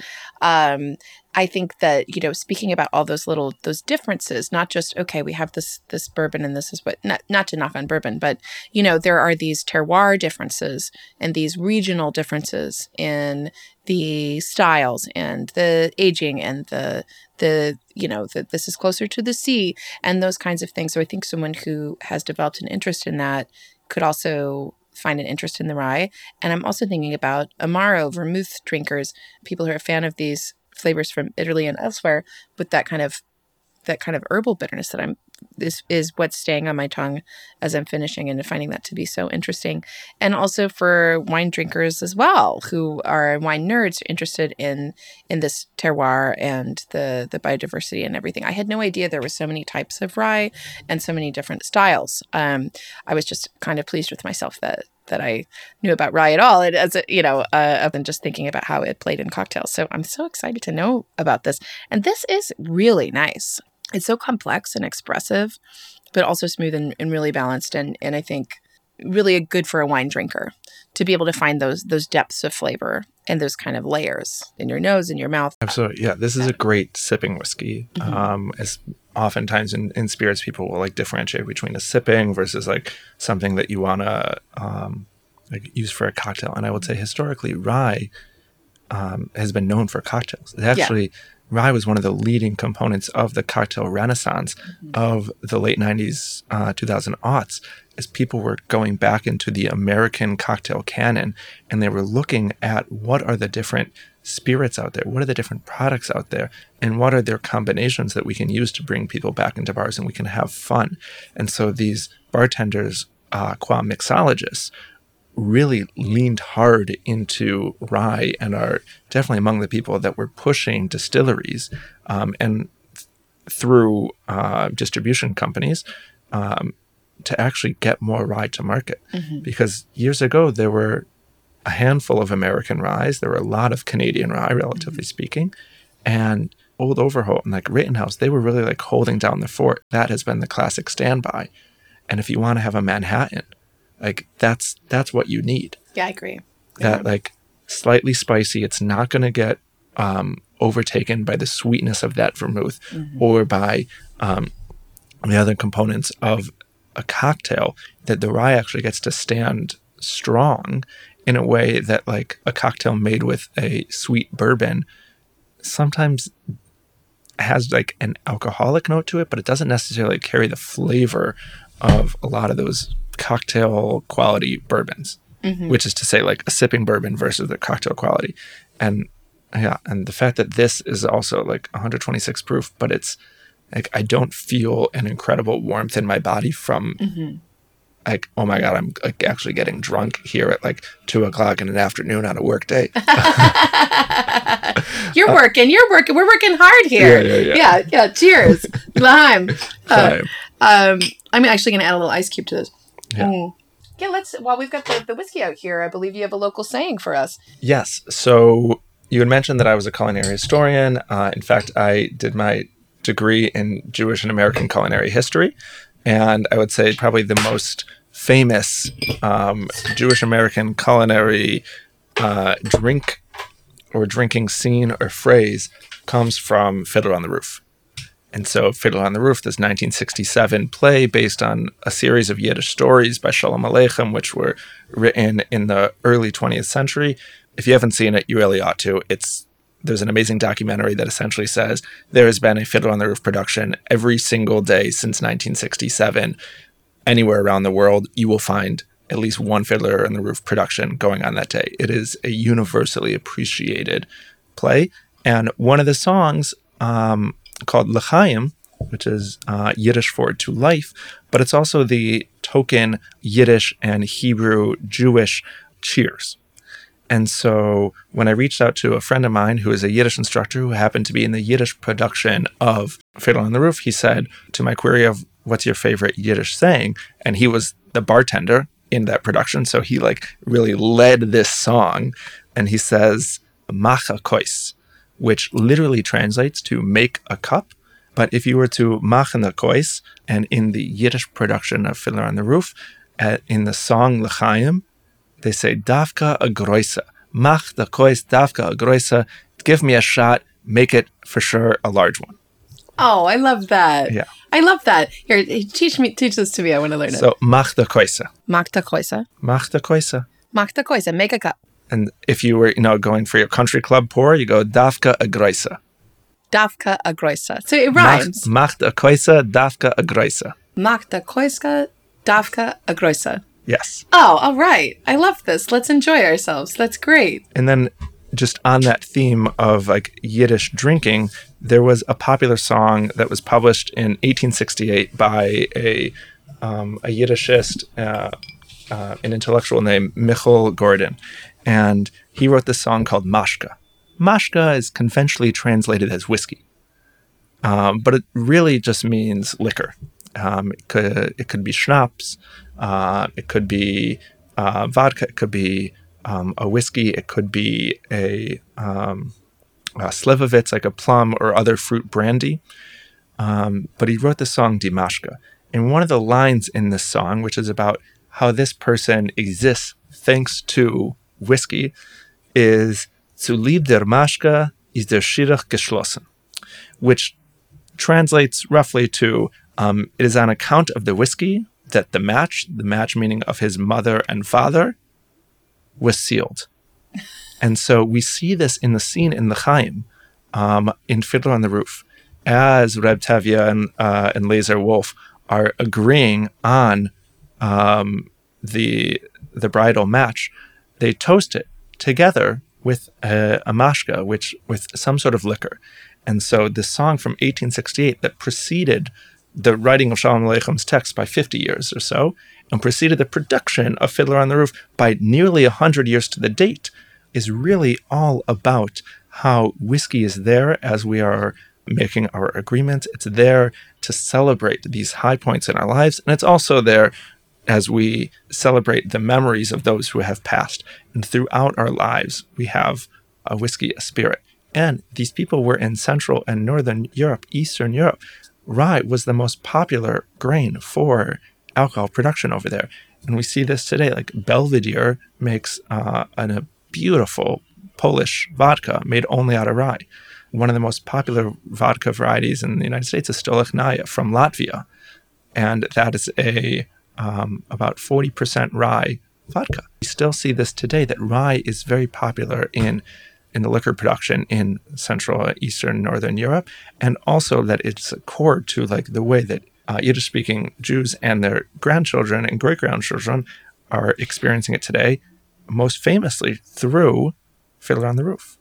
I think that, you know, speaking about all those little, those differences, not just, okay, we have this bourbon and this is what, not to knock on bourbon, but, you know, there are these terroir differences and these regional differences in the styles and the aging and the you know, that this is closer to the sea and those kinds of things. So I think someone who has developed an interest in that could also find an interest in the rye. And I'm also thinking about Amaro, vermouth drinkers, people who are a fan of these flavors from Italy and elsewhere, with that kind of herbal bitterness that is what's staying on my tongue as I'm finishing, and finding that to be so interesting. And also for wine drinkers as well, who are wine nerds, interested in this terroir and the biodiversity and everything. I had no idea there were so many types of rye and so many different styles. I was just kind of pleased with myself that I knew about rye at all, and as you know, other than just thinking about how it played in cocktails. So I'm so excited to know about this. And this is really nice. It's so complex and expressive, but also smooth and really balanced. And I think really good for a wine drinker to be able to find those depths of flavor and those kind of layers in your nose, in your mouth. Absolutely. Yeah. This is a great sipping whiskey. Mm-hmm. As oftentimes in spirits, people will like differentiate between a sipping versus like something that you want to like use for a cocktail. And I would say historically, rye has been known for cocktails. It actually... Yeah. Rye was one of the leading components of the cocktail renaissance of the late 90s, 2000 aughts, as people were going back into the American cocktail canon, and they were looking at what are the different spirits out there, what are the different products out there, and what are their combinations that we can use to bring people back into bars and we can have fun. And so these bartenders, qua mixologists, really leaned hard into rye and are definitely among the people that were pushing distilleries and through distribution companies to actually get more rye to market. Mm-hmm. Because years ago, there were a handful of American ryes. There were a lot of Canadian rye, relatively speaking. And Old Overholt and like Rittenhouse, they were really like holding down the fort. That has been the classic standby. And if you want to have a Manhattan, like that's what you need. Yeah, I agree. That like slightly spicy, it's not going to get overtaken by the sweetness of that vermouth or by the other components of a cocktail, that the rye actually gets to stand strong in a way that like a cocktail made with a sweet bourbon sometimes has like an alcoholic note to it, but it doesn't necessarily carry the flavor of a lot of those cocktail quality bourbons, which is to say like a sipping bourbon versus the cocktail quality. And yeah, and the fact that this is also like 126 proof, but it's like I don't feel an incredible warmth in my body from like, oh my God, I'm like actually getting drunk here at like 2:00 in an afternoon on a work day. You're working. We're working hard here. Yeah. Cheers. Lime. I'm actually going to add a little ice cube to this. Yeah, let's, while we've got the whiskey out here, I believe you have a local saying for us. Yes. So you had mentioned that I was a culinary historian. In fact, I did my degree in Jewish and American culinary history. And I would say probably the most famous Jewish American culinary drink or drinking scene or phrase comes from Fiddler on the Roof. And so Fiddler on the Roof, this 1967 play based on a series of Yiddish stories by Shalom Aleichem, which were written in the early 20th century. If you haven't seen it, you really ought to. There's an amazing documentary that essentially says there has been a Fiddler on the Roof production every single day since 1967. Anywhere around the world, you will find at least one Fiddler on the Roof production going on that day. It is a universally appreciated play. And one of the songs... called L'chaim, which is Yiddish for to life, but it's also the token Yiddish and Hebrew Jewish cheers. And so when I reached out to a friend of mine who is a Yiddish instructor who happened to be in the Yiddish production of Fiddler on the Roof, he said, to my query of what's your favorite Yiddish saying, and he was the bartender in that production, so he like really led this song, and he says, Macha kois, which literally translates to make a cup. But if you were to machen a kois, and in the Yiddish production of Fiddler on the Roof, in the song L'chaim, they say, Davka a groisa, mach the kois, Davka a groisa, give me a shot, make it for sure a large one. Oh, I love that. Yeah. I love that. Here, teach this to me. I want to learn it. So, mach da koisa. Mach da koisa. Mach da koisa. Mach da koisa. Make a cup. And if you were, going for your country club pour, you go dafka a groisa. Dafka a groisa. So it rhymes. Mach da koisa, dafka a groisa. Mach da koisa, dafka a groisa. Yes. Oh, all right. I love this. Let's enjoy ourselves. That's great. And then just on that theme of Yiddish drinking, there was a popular song that was published in 1868 by a Yiddishist, an intellectual named Michal Gordon. And he wrote this song called Mashka. Mashka is conventionally translated as whiskey. But it really just means liquor. It could be schnapps. It could be vodka. It could be a whiskey. It could be a slivovitz, like a plum or other fruit brandy. But he wrote the song Dimashka. And one of the lines in this song, which is about how this person exists thanks to whiskey, is Zu lieb der Mashka ist der Schirach geschlossen, which translates roughly to it is on account of the whiskey that the match meaning of his mother and father, was sealed. And so we see this in the scene in the Chaim, in Fiddler on the Roof, as Reb Tevye and Laser Wolf are agreeing on the bridal match. They toast it together with a mashka, which with some sort of liquor. And so this song from 1868 that preceded the writing of Shalom Aleichem's text by 50 years or so, and preceded the production of Fiddler on the Roof by nearly 100 years to the date, is really all about how whiskey is there as we are making our agreements. It's there to celebrate these high points in our lives, and it's also there as we celebrate the memories of those who have passed. And throughout our lives, we have a whiskey, a spirit. And these people were in Central and Northern Europe, Eastern Europe. Rye was the most popular grain for alcohol production over there. And we see this today, Belvedere makes a beautiful Polish vodka made only out of rye. One of the most popular vodka varieties in the United States is Stolichnaya from Latvia. And that is about 40% rye vodka. We still see this today, that rye is very popular in the liquor production in Central, Eastern, Northern Europe, and also that it's core to the way that Yiddish-speaking Jews and their grandchildren and great-grandchildren are experiencing it today, most famously through Fiddler on the Roof.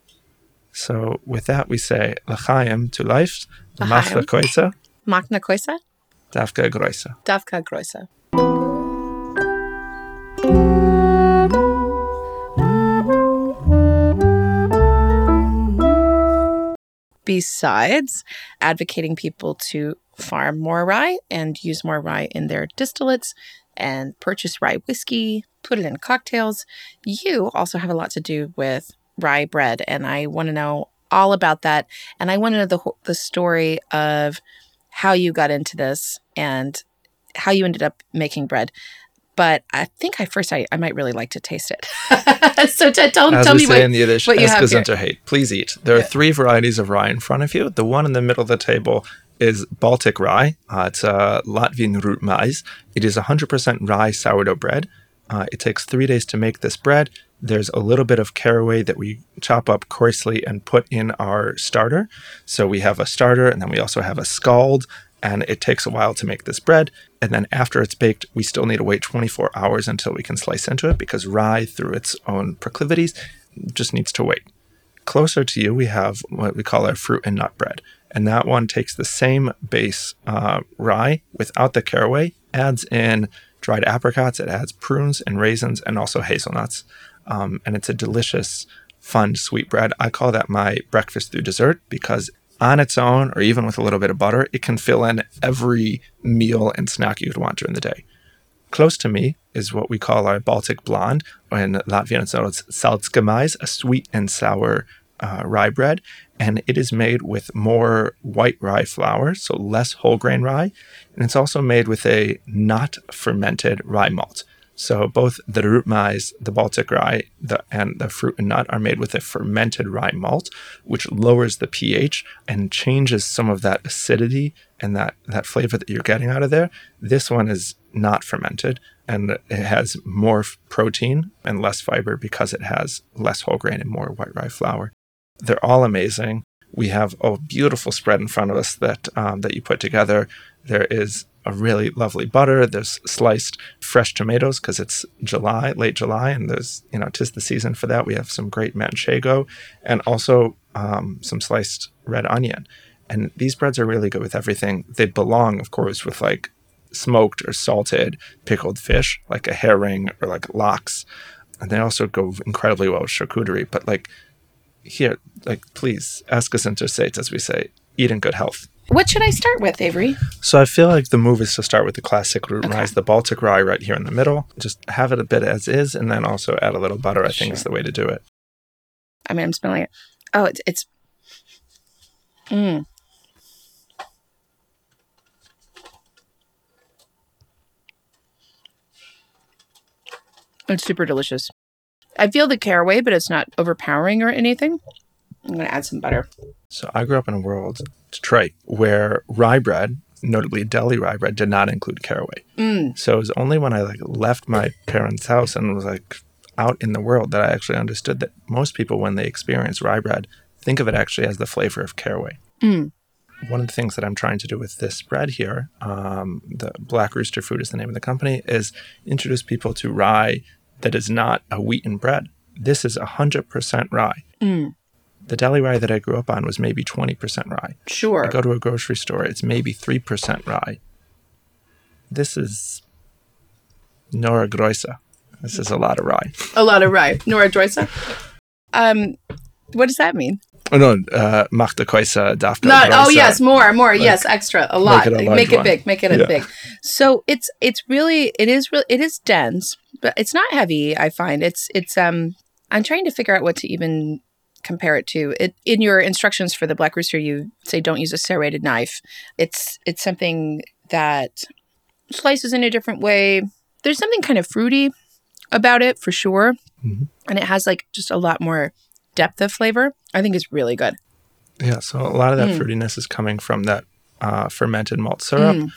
So with that, we say, L'chaim, to life, Machna Koisa. Machna Koisa. Davka Groisa. Davka Groisa. Besides advocating people to farm more rye and use more rye in their distillates and purchase rye whiskey, put it in cocktails, you also have a lot to do with rye bread. And I want to know all about that. And I want to know the story of how you got into this and how you ended up making bread. But I think I might really like to taste it. So tell me what you have here. Hate. Please eat. There are three varieties of rye in front of you. The one in the middle of the table is Baltic rye. It's Latvian rupjmaize. It is 100% rye sourdough bread. It takes 3 days to make this bread. There's a little bit of caraway that we chop up coarsely and put in our starter. So we have a starter, and then we also have a scald. And it takes a while to make this bread. And then after it's baked, we still need to wait 24 hours until we can slice into it, because rye, through its own proclivities, just needs to wait. Closer to you, we have what we call our fruit and nut bread. And that one takes the same base rye without the caraway, adds in dried apricots, it adds prunes and raisins, and also hazelnuts. And it's a delicious, fun, sweet bread. I call that my breakfast through dessert, because on its own, or even with a little bit of butter, it can fill in every meal and snack you'd want during the day. Close to me is what we call our Baltic blonde, or in Latvian it's known as saldskābmaize, a sweet and sour rye bread, and it is made with more white rye flour, so less whole grain rye, and it's also made with a not fermented rye malt. So both the rupjmaize, the Baltic rye, and the fruit and nut are made with a fermented rye malt, which lowers the pH and changes some of that acidity and that flavor that you're getting out of there. This one is not fermented, and it has more protein and less fiber because it has less whole grain and more white rye flour. They're all amazing. We have a beautiful spread in front of us that you put together. There is a really lovely butter. There's sliced fresh tomatoes because it's July, late July, and there's, you know, 'tis the season for that. We have some great manchego and also some sliced red onion. And these breads are really good with everything. They belong, of course, with like smoked or salted pickled fish, like a herring or like lox. And they also go incredibly well with charcuterie. But like here, like please ask us into sate, as we say, eat in good health. What should I start with, Avery? So I feel like the move is to start with the classic rupjmaize, okay, the Baltic rye right here in the middle. Just have it a bit as is, and then also add a little butter, I think, is the way to do it. I mean, I'm smelling it. Oh, it's... Mm. It's super delicious. I feel the caraway, but it's not overpowering or anything. I'm going to add some butter. So I grew up in a world, Detroit, where rye bread, notably deli rye bread, did not include caraway. Mm. So it was only when I like left my parents' house and was like out in the world that I actually understood that most people, when they experience rye bread, think of it actually as the flavor of caraway. Mm. One of the things that I'm trying to do with this bread here, the Black Rooster Food is the name of the company, is introduce people to rye that is not a wheaten bread. This is 100% rye. Mm. The deli rye that I grew up on was maybe 20% rye. Sure. I go to a grocery store, it's maybe 3% rye. This is Nora Groissa. This is a lot of rye. A lot of rye. Nora Groissa. What does that mean? Oh, no. Mach de Groissa, dafka Groissa. Oh, yes. More. Like, yes. Extra. A lot. Make it big. Make it big. So it is dense, but it's not heavy, I find. It's I'm trying to figure out what to even compare it to. It in your instructions for the Black Rooster, you say don't use a serrated knife. It's something that slices in a different way. There's something kind of fruity about it for sure. Mm-hmm. And it has like just a lot more depth of flavor. I think it's really good. Yeah, so a lot of that fruitiness is coming from that fermented malt syrup.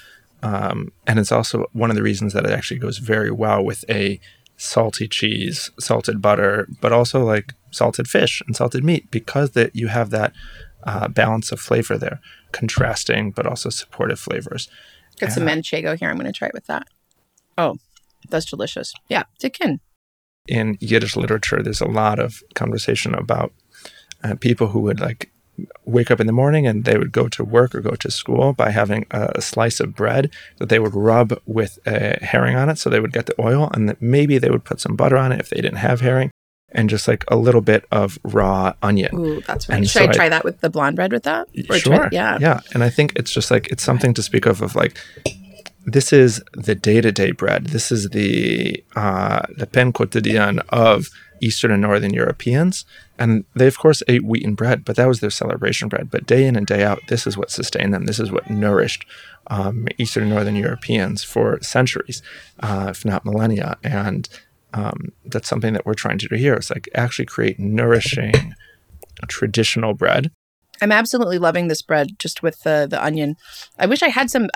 Mm. And it's also one of the reasons that it actually goes very well with a salty cheese, salted butter, but also like salted fish and salted meat, because that you have that balance of flavor there, contrasting but also supportive flavors. Got some manchego here. I'm going to try it with that. Oh, that's delicious. Yeah, dikin. In Yiddish literature, there's a lot of conversation about people who would like wake up in the morning and they would go to work or go to school by having a slice of bread that they would rub with a herring on it, so they would get the oil, and maybe they would put some butter on it if they didn't have herring, and just like a little bit of raw onion. Ooh, that's right. Should I try that with the blonde bread with that? Or sure. Yeah. And I think it's just like, it's something to speak of like, this is the day-to-day bread. This is the pain quotidien of Eastern and Northern Europeans. And they, of course, ate wheaten bread, but that was their celebration bread. But day in and day out, this is what sustained them. This is what nourished Eastern and Northern Europeans for centuries, if not millennia. And that's something that we're trying to do here. It's like actually create nourishing traditional bread. I'm absolutely loving this bread just with the onion. I wish I had some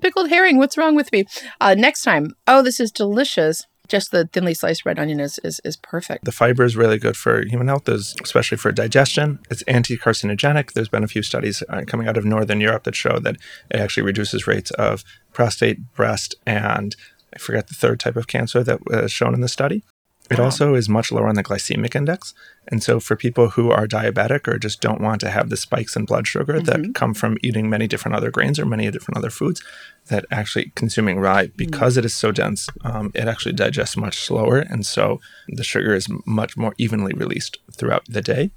pickled herring. What's wrong with me? Next time. Oh, this is delicious. Just the thinly sliced red onion is perfect. The fiber is really good for human health, especially for digestion. It's anti-carcinogenic. There's been a few studies coming out of Northern Europe that show that it actually reduces rates of prostate, breast, and I forget the third type of cancer that was shown in the study. It also is much lower on the glycemic index. And so for people who are diabetic or just don't want to have the spikes in blood sugar that come from eating many different other grains or many different other foods, that actually consuming rye, because it is so dense, it actually digests much slower. And so the sugar is much more evenly released throughout the day.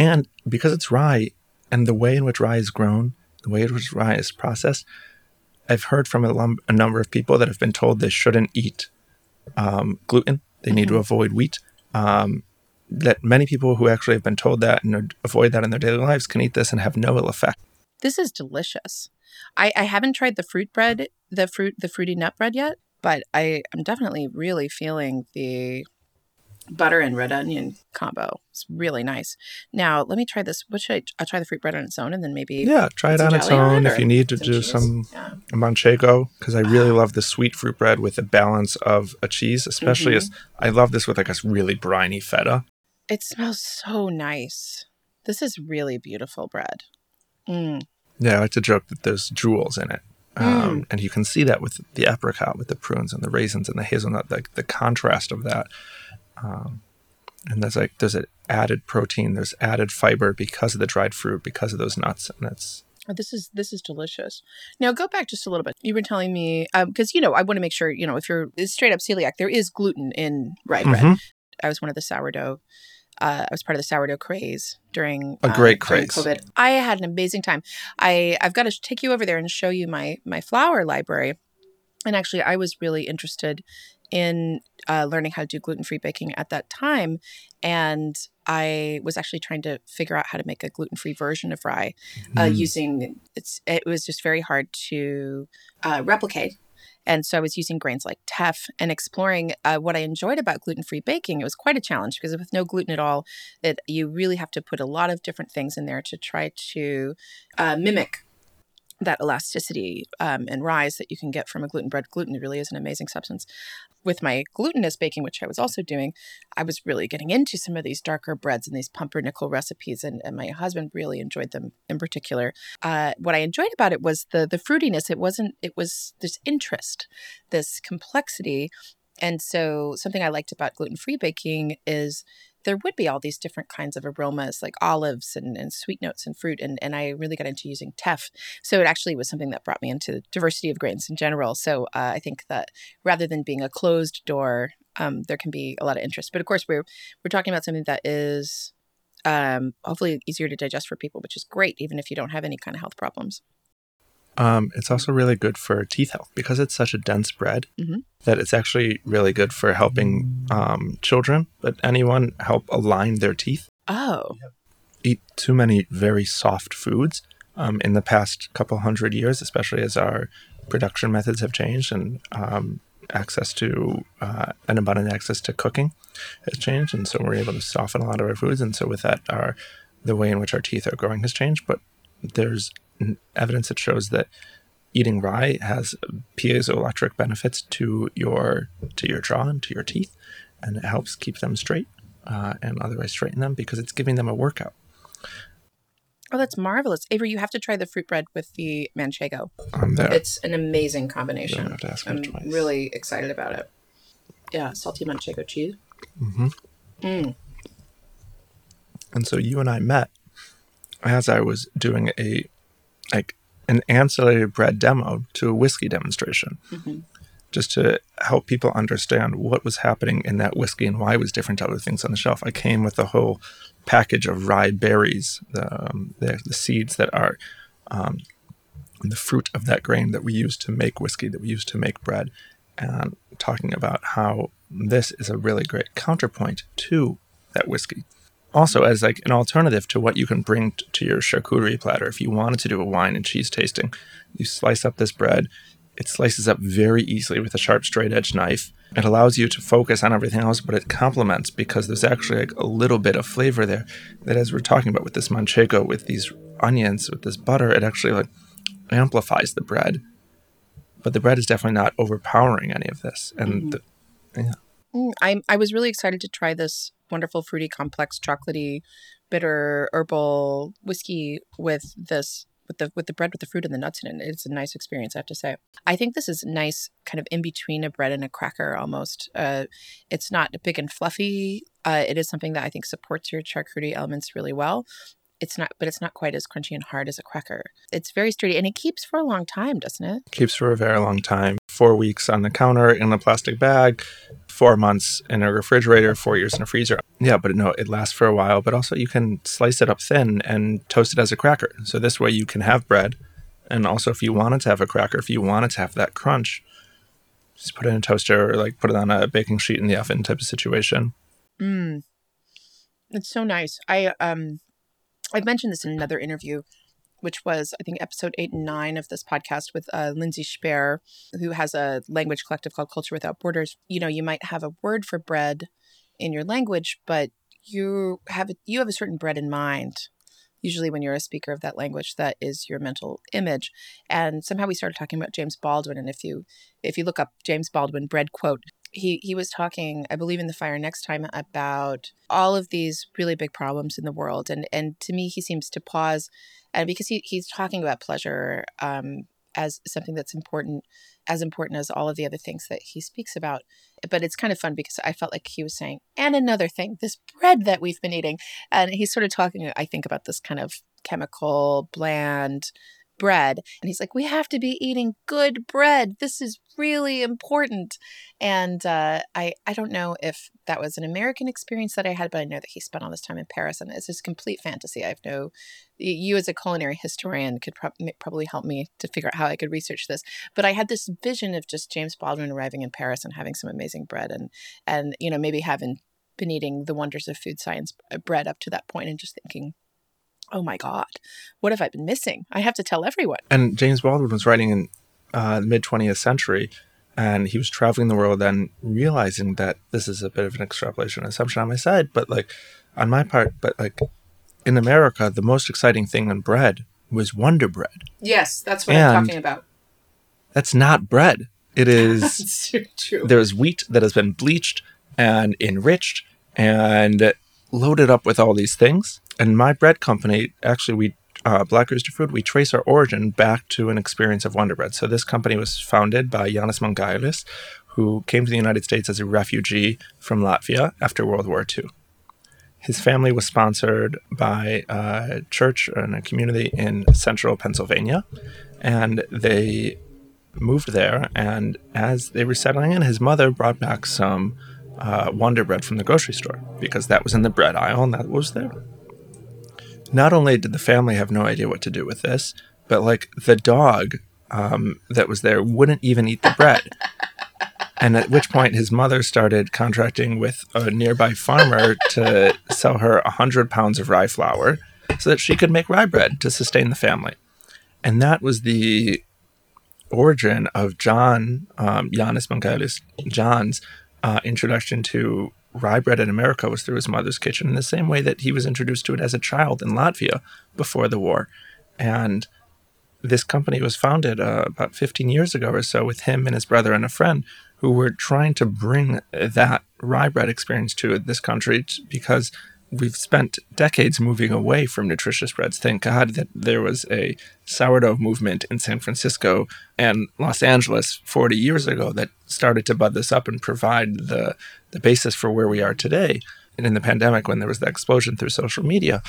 And because it's rye and the way in which rye is grown, the way in which rye is processed, I've heard from a number of people that have been told they shouldn't eat gluten. They need to avoid wheat. That many people who actually have been told that and avoid that in their daily lives can eat this and have no ill effect. This is delicious. I haven't tried the fruity nut bread yet, But I'm definitely really feeling the butter and red onion combo. It's really nice. Now, let me try this. What should I'll try the fruit bread on its own and then maybe... Yeah, try it on its own if you need to do some manchego, because I really love the sweet fruit bread with the balance of a cheese, especially as I love this with like a really briny feta. It smells so nice. This is really beautiful bread. Mm. Yeah, I like to joke that there's jewels in it. And you can see that with the apricot, with the prunes and the raisins and the hazelnut, like the contrast of that. And there's an added protein, there's added fiber because of the dried fruit, because of those nuts. And that's... This is delicious. Now, go back just a little bit. You were telling me, because, I want to make sure, if you're straight up celiac, there is gluten in rye bread. I was one of the sourdough. I was part of the sourdough craze during COVID. I had an amazing time. I've got to take you over there and show you my flour library. And actually, I was really interested in learning how to do gluten-free baking at that time. And I was actually trying to figure out how to make a gluten-free version of rye it was just very hard to replicate. And so I was using grains like teff and exploring what I enjoyed about gluten-free baking. It was quite a challenge because with no gluten at all, you really have to put a lot of different things in there to try to mimic that elasticity and rise that you can get from a gluten bread. Gluten really is an amazing substance. With my glutenless baking, which I was also doing, I was really getting into some of these darker breads and these pumpernickel recipes, and my husband really enjoyed them in particular. What I enjoyed about it was the fruitiness. It was this interest, this complexity. And so something I liked about gluten-free baking is there would be all these different kinds of aromas like olives and sweet notes and fruit. And I really got into using teff. So it actually was something that brought me into diversity of grains in general. So I think that rather than being a closed door, there can be a lot of interest. But of course, we're talking about something that is hopefully easier to digest for people, which is great, even if you don't have any kind of health problems. It's also really good for teeth health because it's such a dense bread that it's actually really good for helping children, but anyone help align their teeth. Oh. Eat too many very soft foods in the past couple hundred years, especially as our production methods have changed and access to an abundant access to cooking has changed. And so we're able to soften a lot of our foods. And so with that, the way in which our teeth are growing has changed, but there's evidence that shows that eating rye has piezoelectric benefits to your jaw and to your teeth, and it helps keep them straight and otherwise straighten them because it's giving them a workout. Oh, that's marvelous. Avery, you have to try the fruit bread with the manchego. I'm there. It's an amazing combination. Have to ask I'm twice. Really excited about it. Yeah, salty manchego cheese. And so you and I met as I was doing an ancillary bread demo to a whiskey demonstration, just to help people understand what was happening in that whiskey and why it was different to other things on the shelf. I came with a whole package of rye berries, the seeds that are the fruit of that grain that we use to make whiskey, that we use to make bread, and talking about how this is a really great counterpoint to that whiskey. Also, as like an alternative to what you can bring to your charcuterie platter, if you wanted to do a wine and cheese tasting, you slice up this bread. It slices up very easily with a sharp straight edge knife. It allows you to focus on everything else, but it complements because there's actually like a little bit of flavor there. That, as we're talking about with this manchego, with these onions, with this butter, it actually like amplifies the bread. But the bread is definitely not overpowering any of this. And I was really excited to try this wonderful, fruity, complex, chocolatey, bitter, herbal whiskey with the bread with the fruit and the nuts in it. It's a nice experience, I have to say. I think this is nice, kind of in between a bread and a cracker almost. It's not big and fluffy. It is something that I think supports your charcuterie elements really well. It's not quite as crunchy and hard as a cracker. It's very sturdy, and it keeps for a long time, doesn't it? Keeps for a very long time. 4 weeks on the counter in a plastic bag, 4 months in a refrigerator, 4 years in a freezer. Yeah, but no, it lasts for a while. But also you can slice it up thin and toast it as a cracker. So this way you can have bread. And also if you wanted to have a cracker, if you wanted to have that crunch, just put it in a toaster or like put it on a baking sheet in the oven type of situation. It's so nice. I've mentioned this in another interview, which was, I think, episode 8 and 9 of this podcast with Lindsay Speer, who has a language collective called Culture Without Borders. You know, you might have a word for bread in your language, but you have a certain bread in mind, usually when you're a speaker of that language, that is your mental image. And somehow we started talking about James Baldwin. And if you look up James Baldwin bread quote, he was talking, I believe in The Fire Next Time, about all of these really big problems in the world. And to me, he seems to pause, and because he's talking about pleasure as something that's important as all of the other things that he speaks about. But it's kind of fun because I felt like he was saying, and another thing, this bread that we've been eating. And he's sort of talking, I think, about this kind of chemical, bland bread. And he's like, we have to be eating good bread. This is really important. And I don't know if that was an American experience that I had, but I know that he spent all this time in Paris, and it's just complete fantasy. I have no, you as a culinary historian could probably help me to figure out how I could research this. But I had this vision of just James Baldwin arriving in Paris and having some amazing bread, and you know, maybe having been eating the wonders of food science bread up to that point, and just thinking, oh my God, what have I been missing? I have to tell everyone. And James Baldwin was writing in the mid-20th century, and he was traveling the world and realizing that this is a bit of an extrapolation assumption on my side, but like on my part, but like in America, the most exciting thing on bread was Wonder Bread. Yes, that's what I'm talking about. That's not bread. It is. That's so true. There is wheat that has been bleached and enriched and loaded up with all these things. And my bread company, actually, we Black Rooster Food, we trace our origin back to an experience of Wonder Bread. So this company was founded by Jānis Mangailis, who came to the United States as a refugee from Latvia after World War II. His family was sponsored by a church and a community in central Pennsylvania, and they moved there. And as they were settling in, his mother brought back some Wonder Bread from the grocery store, because that was in the bread aisle and that was there. Not only did the family have no idea what to do with this, but like the dog that was there wouldn't even eat the bread. And at which point his mother started contracting with a nearby farmer to sell her 100 pounds of rye flour so that she could make rye bread to sustain the family. And that was the origin of Jānis Mangailis, John's introduction to rye bread in America was through his mother's kitchen, in the same way that he was introduced to it as a child in Latvia before the war. And this company was founded about 15 years ago or so, with him and his brother and a friend who were trying to bring that rye bread experience to this country, because we've spent decades moving away from nutritious breads. Thank God that there was a sourdough movement in San Francisco and Los Angeles 40 years ago that started to bud this up and provide the basis for where we are today. And in the pandemic, when there was the explosion through social media.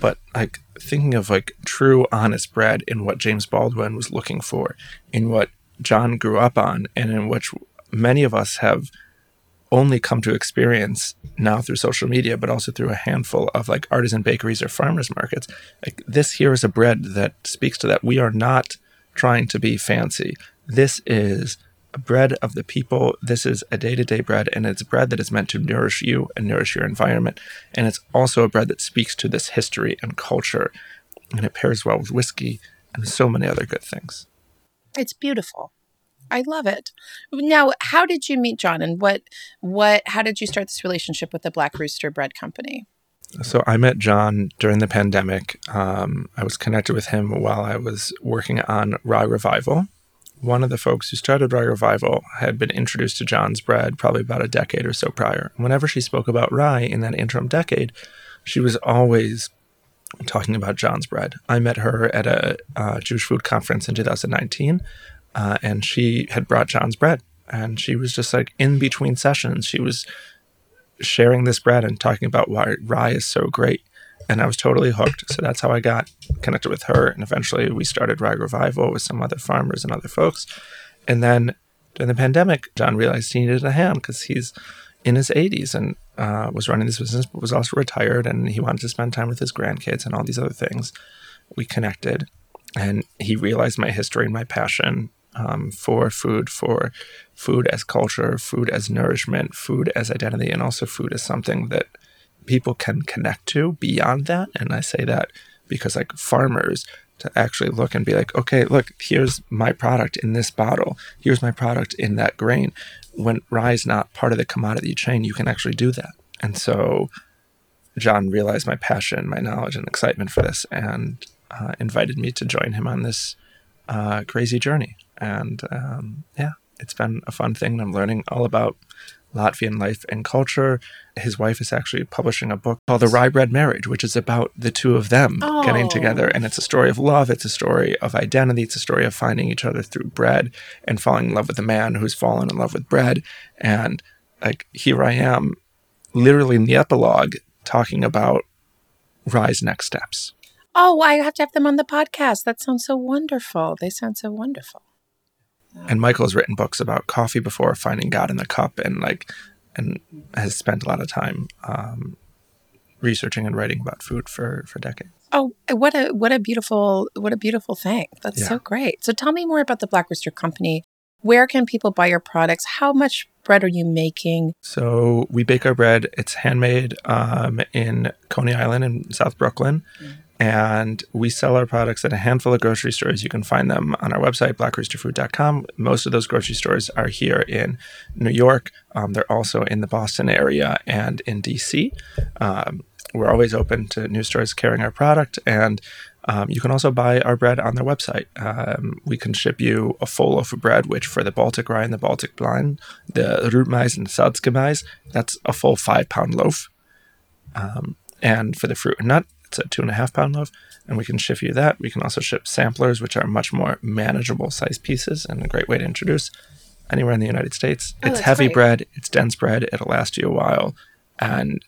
But like thinking of like true, honest bread in what James Baldwin was looking for, in what John grew up on, and in which many of us have only come to experience now through social media, but also through a handful of like artisan bakeries or farmers markets. Like this here is a bread that speaks to that. We are not trying to be fancy. This is a bread of the people. This is a day-to-day bread, and it's bread that is meant to nourish you and nourish your environment. And it's also a bread that speaks to this history and culture, and it pairs well with whiskey and so many other good things. It's beautiful. I love it. Now, how did you meet John, and how did you start this relationship with the Black Rooster Bread Company? So I met John during the pandemic. I was connected with him while I was working on Rye Revival. One of the folks who started Rye Revival had been introduced to John's bread probably about a decade or so prior. Whenever she spoke about rye in that interim decade, she was always talking about John's bread. I met her at a Jewish food conference in 2019. And she had brought John's bread, and she was just like in between sessions. She was sharing this bread and talking about why rye is so great. And I was totally hooked. So that's how I got connected with her. And eventually we started Rye Revival with some other farmers and other folks. And then during the pandemic, John realized he needed a hand, because he's in his 80s and was running this business, but was also retired. And he wanted to spend time with his grandkids and all these other things. We connected, and he realized my history and my passion for food as culture, food as nourishment, food as identity, and also food as something that people can connect to beyond that. And I say that because like farmers to actually look and be like, okay, look, here's my product in this bottle. Here's my product in that grain. When rye is not part of the commodity chain, you can actually do that. And so John realized my passion, my knowledge, and excitement for this, and invited me to join him on this crazy journey. And yeah, it's been a fun thing. And I'm learning all about Latvian life and culture. His wife is actually publishing a book called The Rye Bread Marriage, which is about the two of them getting together. And it's a story of love. It's a story of identity. It's a story of finding each other through bread and falling in love with a man who's fallen in love with bread. And like, here I am, literally in the epilogue, talking about Rye's next steps. Oh, I have to have them on the podcast. That sounds so wonderful. They sound so wonderful. And Michael's written books about coffee before, Finding God in the Cup, and like, and has spent a lot of time researching and writing about food for decades. Oh, what a beautiful thing! That's so great. So tell me more about the Black Rooster Company. Where can people buy your products? How much bread are you making? So we bake our bread. It's handmade in Coney Island in South Brooklyn. Mm-hmm. And we sell our products at a handful of grocery stores. You can find them on our website, blackroosterfood.com. Most of those grocery stores are here in New York. They're also in the Boston area and in D.C. We're always open to new stores carrying our product. And you can also buy our bread on their website. We can ship you a full loaf of bread, which for the Baltic rye and the Baltic blind, the rupjmaize and saldskābmaize, that's a full 5-pound loaf. And for the fruit and nut, a 2.5-pound loaf, and we can ship you that. We can also ship samplers, which are much more manageable size pieces and a great way to introduce anywhere in the United States. It's heavy bread. It's dense bread. It'll last you a while. And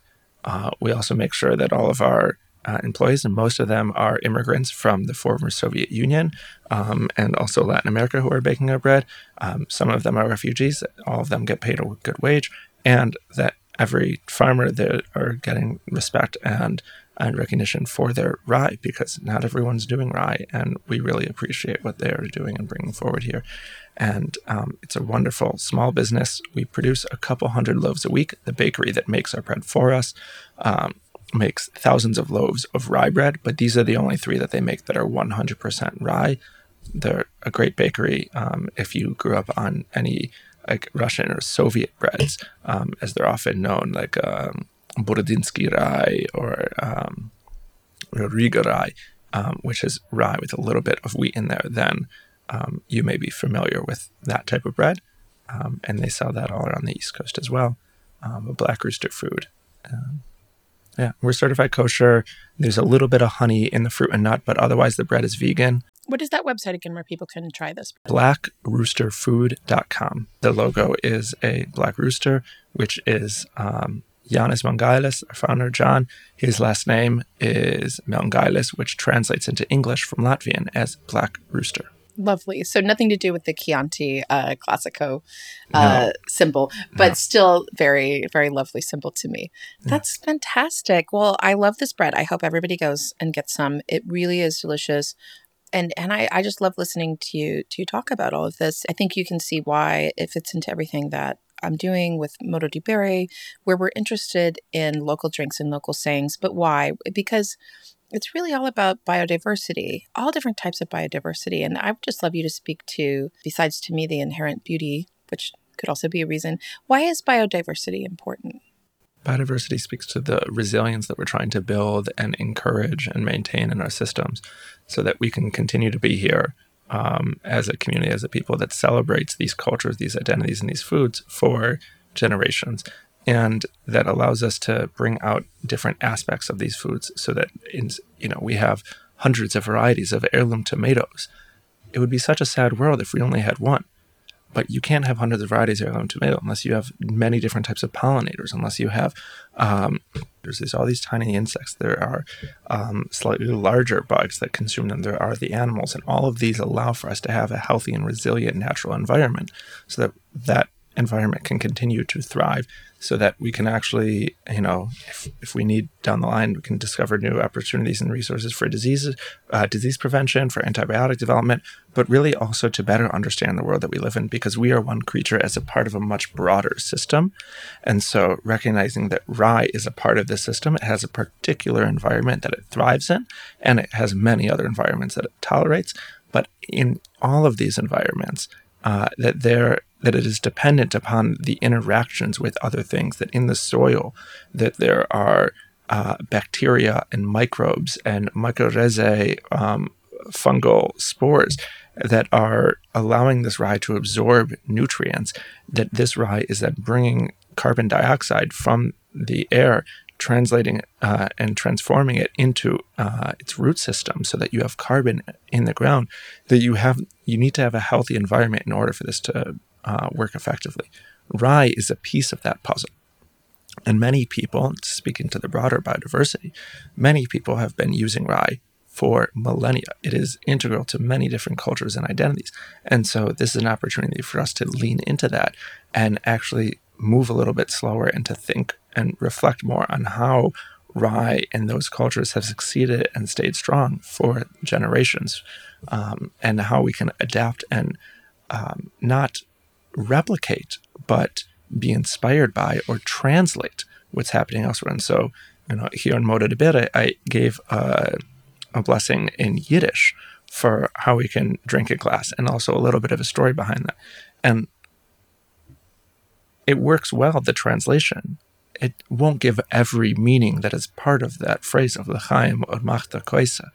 we also make sure that all of our employees, and most of them are immigrants from the former Soviet Union and also Latin America who are baking our bread. Some of them are refugees. All of them get paid a good wage, and that every farmer, they are getting respect and recognition for their rye, because not everyone's doing rye, and we really appreciate what they are doing and bringing forward here. And it's a wonderful small business. We produce a couple hundred loaves a week. The bakery that makes our bread for us makes thousands of loaves of rye bread, but these are the only three that they make that are 100% rye. They're a great bakery. If you grew up on any like Russian or Soviet breads, as they're often known, like Borodinsky rye or Riga rye, which is rye with a little bit of wheat in there, then you may be familiar with that type of bread. And they sell that all around the East Coast as well. Black Rooster Food. Yeah, we're certified kosher. There's a little bit of honey in the fruit and nut, but otherwise the bread is vegan. What is that website again where people can try this? BlackRoosterFood.com. The logo is a black rooster, which is... Jānis Mangailis, our founder, John, his last name is Mangailis, which translates into English from Latvian as Black Rooster. Lovely. So nothing to do with the Chianti Classico no. symbol, but no. Still very, very lovely symbol to me. That's fantastic. Well, I love this bread. I hope everybody goes and gets some. It really is delicious. And I just love listening to you talk about all of this. I think you can see why it fits into everything that I'm doing with Modo di Bere, where we're interested in local drinks and local sayings. But why? Because it's really all about biodiversity, all different types of biodiversity. And I would just love you to speak to, besides to me, the inherent beauty, which could also be a reason. Why is biodiversity important? Biodiversity speaks to the resilience that we're trying to build and encourage and maintain in our systems so that we can continue to be here as a community, as a people that celebrates these cultures, these identities, and these foods for generations. And that allows us to bring out different aspects of these foods so that, we have hundreds of varieties of heirloom tomatoes. It would be such a sad world if we only had one. But you can't have hundreds of varieties of heirloom tomato unless you have many different types of pollinators, unless you have, there's all these tiny insects. There are slightly larger bugs that consume them. There are the animals, and all of these allow for us to have a healthy and resilient natural environment so that environment can continue to thrive, so that we can actually, you know, if we need down the line, we can discover new opportunities and resources for diseases, disease prevention, for antibiotic development, but really also to better understand the world that we live in, because we are one creature as a part of a much broader system. And so recognizing that rye is a part of this system, it has a particular environment that it thrives in, and it has many other environments that it tolerates. But in all of these environments, that it is dependent upon the interactions with other things, that in the soil, that there are bacteria and microbes and mycorrhizae, fungal spores that are allowing this rye to absorb nutrients, that this rye is then bringing carbon dioxide from the air, translating and transforming it into its root system, so that you have carbon in the ground, that you need to have a healthy environment in order for this to work effectively. Rye is a piece of that puzzle. And many people, speaking to the broader biodiversity, many people have been using rye for millennia. It is integral to many different cultures and identities. And so this is an opportunity for us to lean into that and actually move a little bit slower and to think and reflect more on how rye and those cultures have succeeded and stayed strong for generations, and how we can adapt and not replicate, but be inspired by or translate what's happening elsewhere. And so, you know, here in Modo di Bere, I gave a blessing in Yiddish for how we can drink a glass, and also a little bit of a story behind that. And it works well, the translation. It won't give every meaning that is part of that phrase of l'chaim od machta koisa,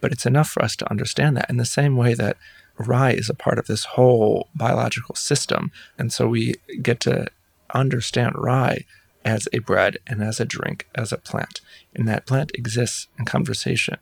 but it's enough for us to understand that, in the same way that rye is a part of this whole biological system. And so we get to understand rye as a bread and as a drink, as a plant. And that plant exists in conversation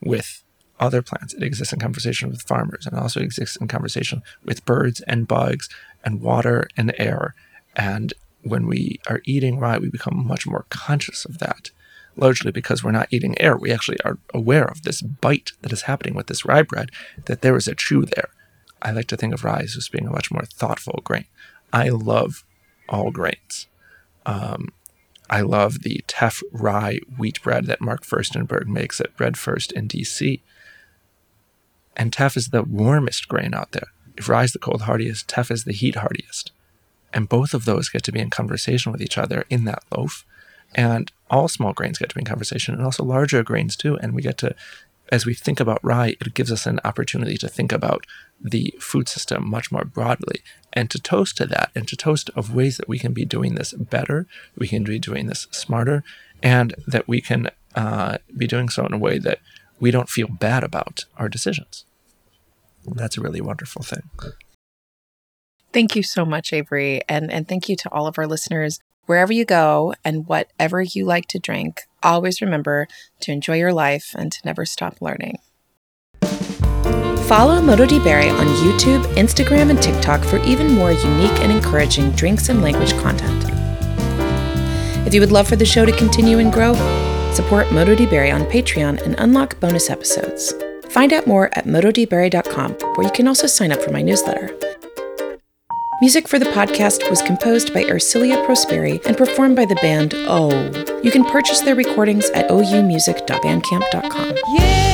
with other plants. It exists in conversation with farmers, and also exists in conversation with birds and bugs and water and air. And when we are eating rye, we become much more conscious of that, largely because we're not eating air. We actually are aware of this bite that is happening with this rye bread, that there is a chew there. I like to think of rye as being a much more thoughtful grain. I love all grains. I love the teff rye wheat bread that Mark Furstenberg makes at Bread First in D.C. And teff is the warmest grain out there. If rye is the cold hardiest, teff is the heat hardiest. And both of those get to be in conversation with each other in that loaf. And all small grains get to be in conversation, and also larger grains too. And we get to, as we think about rye, it gives us an opportunity to think about the food system much more broadly, and to toast to that, and to toast of ways that we can be doing this better, we can be doing this smarter, and that we can be doing so in a way that we don't feel bad about our decisions. And that's a really wonderful thing. Thank you so much, Avery. And thank you to all of our listeners. Wherever you go and whatever you like to drink, always remember to enjoy your life and to never stop learning. Follow Modo di Bere on YouTube, Instagram, and TikTok for even more unique and encouraging drinks and language content. If you would love for the show to continue and grow, support Modo di Bere on Patreon and unlock bonus episodes. Find out more at mododibere.com, where you can also sign up for my newsletter. Music for the podcast was composed by Ercilia Prosperi and performed by the band Oh. You can purchase their recordings at oumusic.bandcamp.com. Yeah.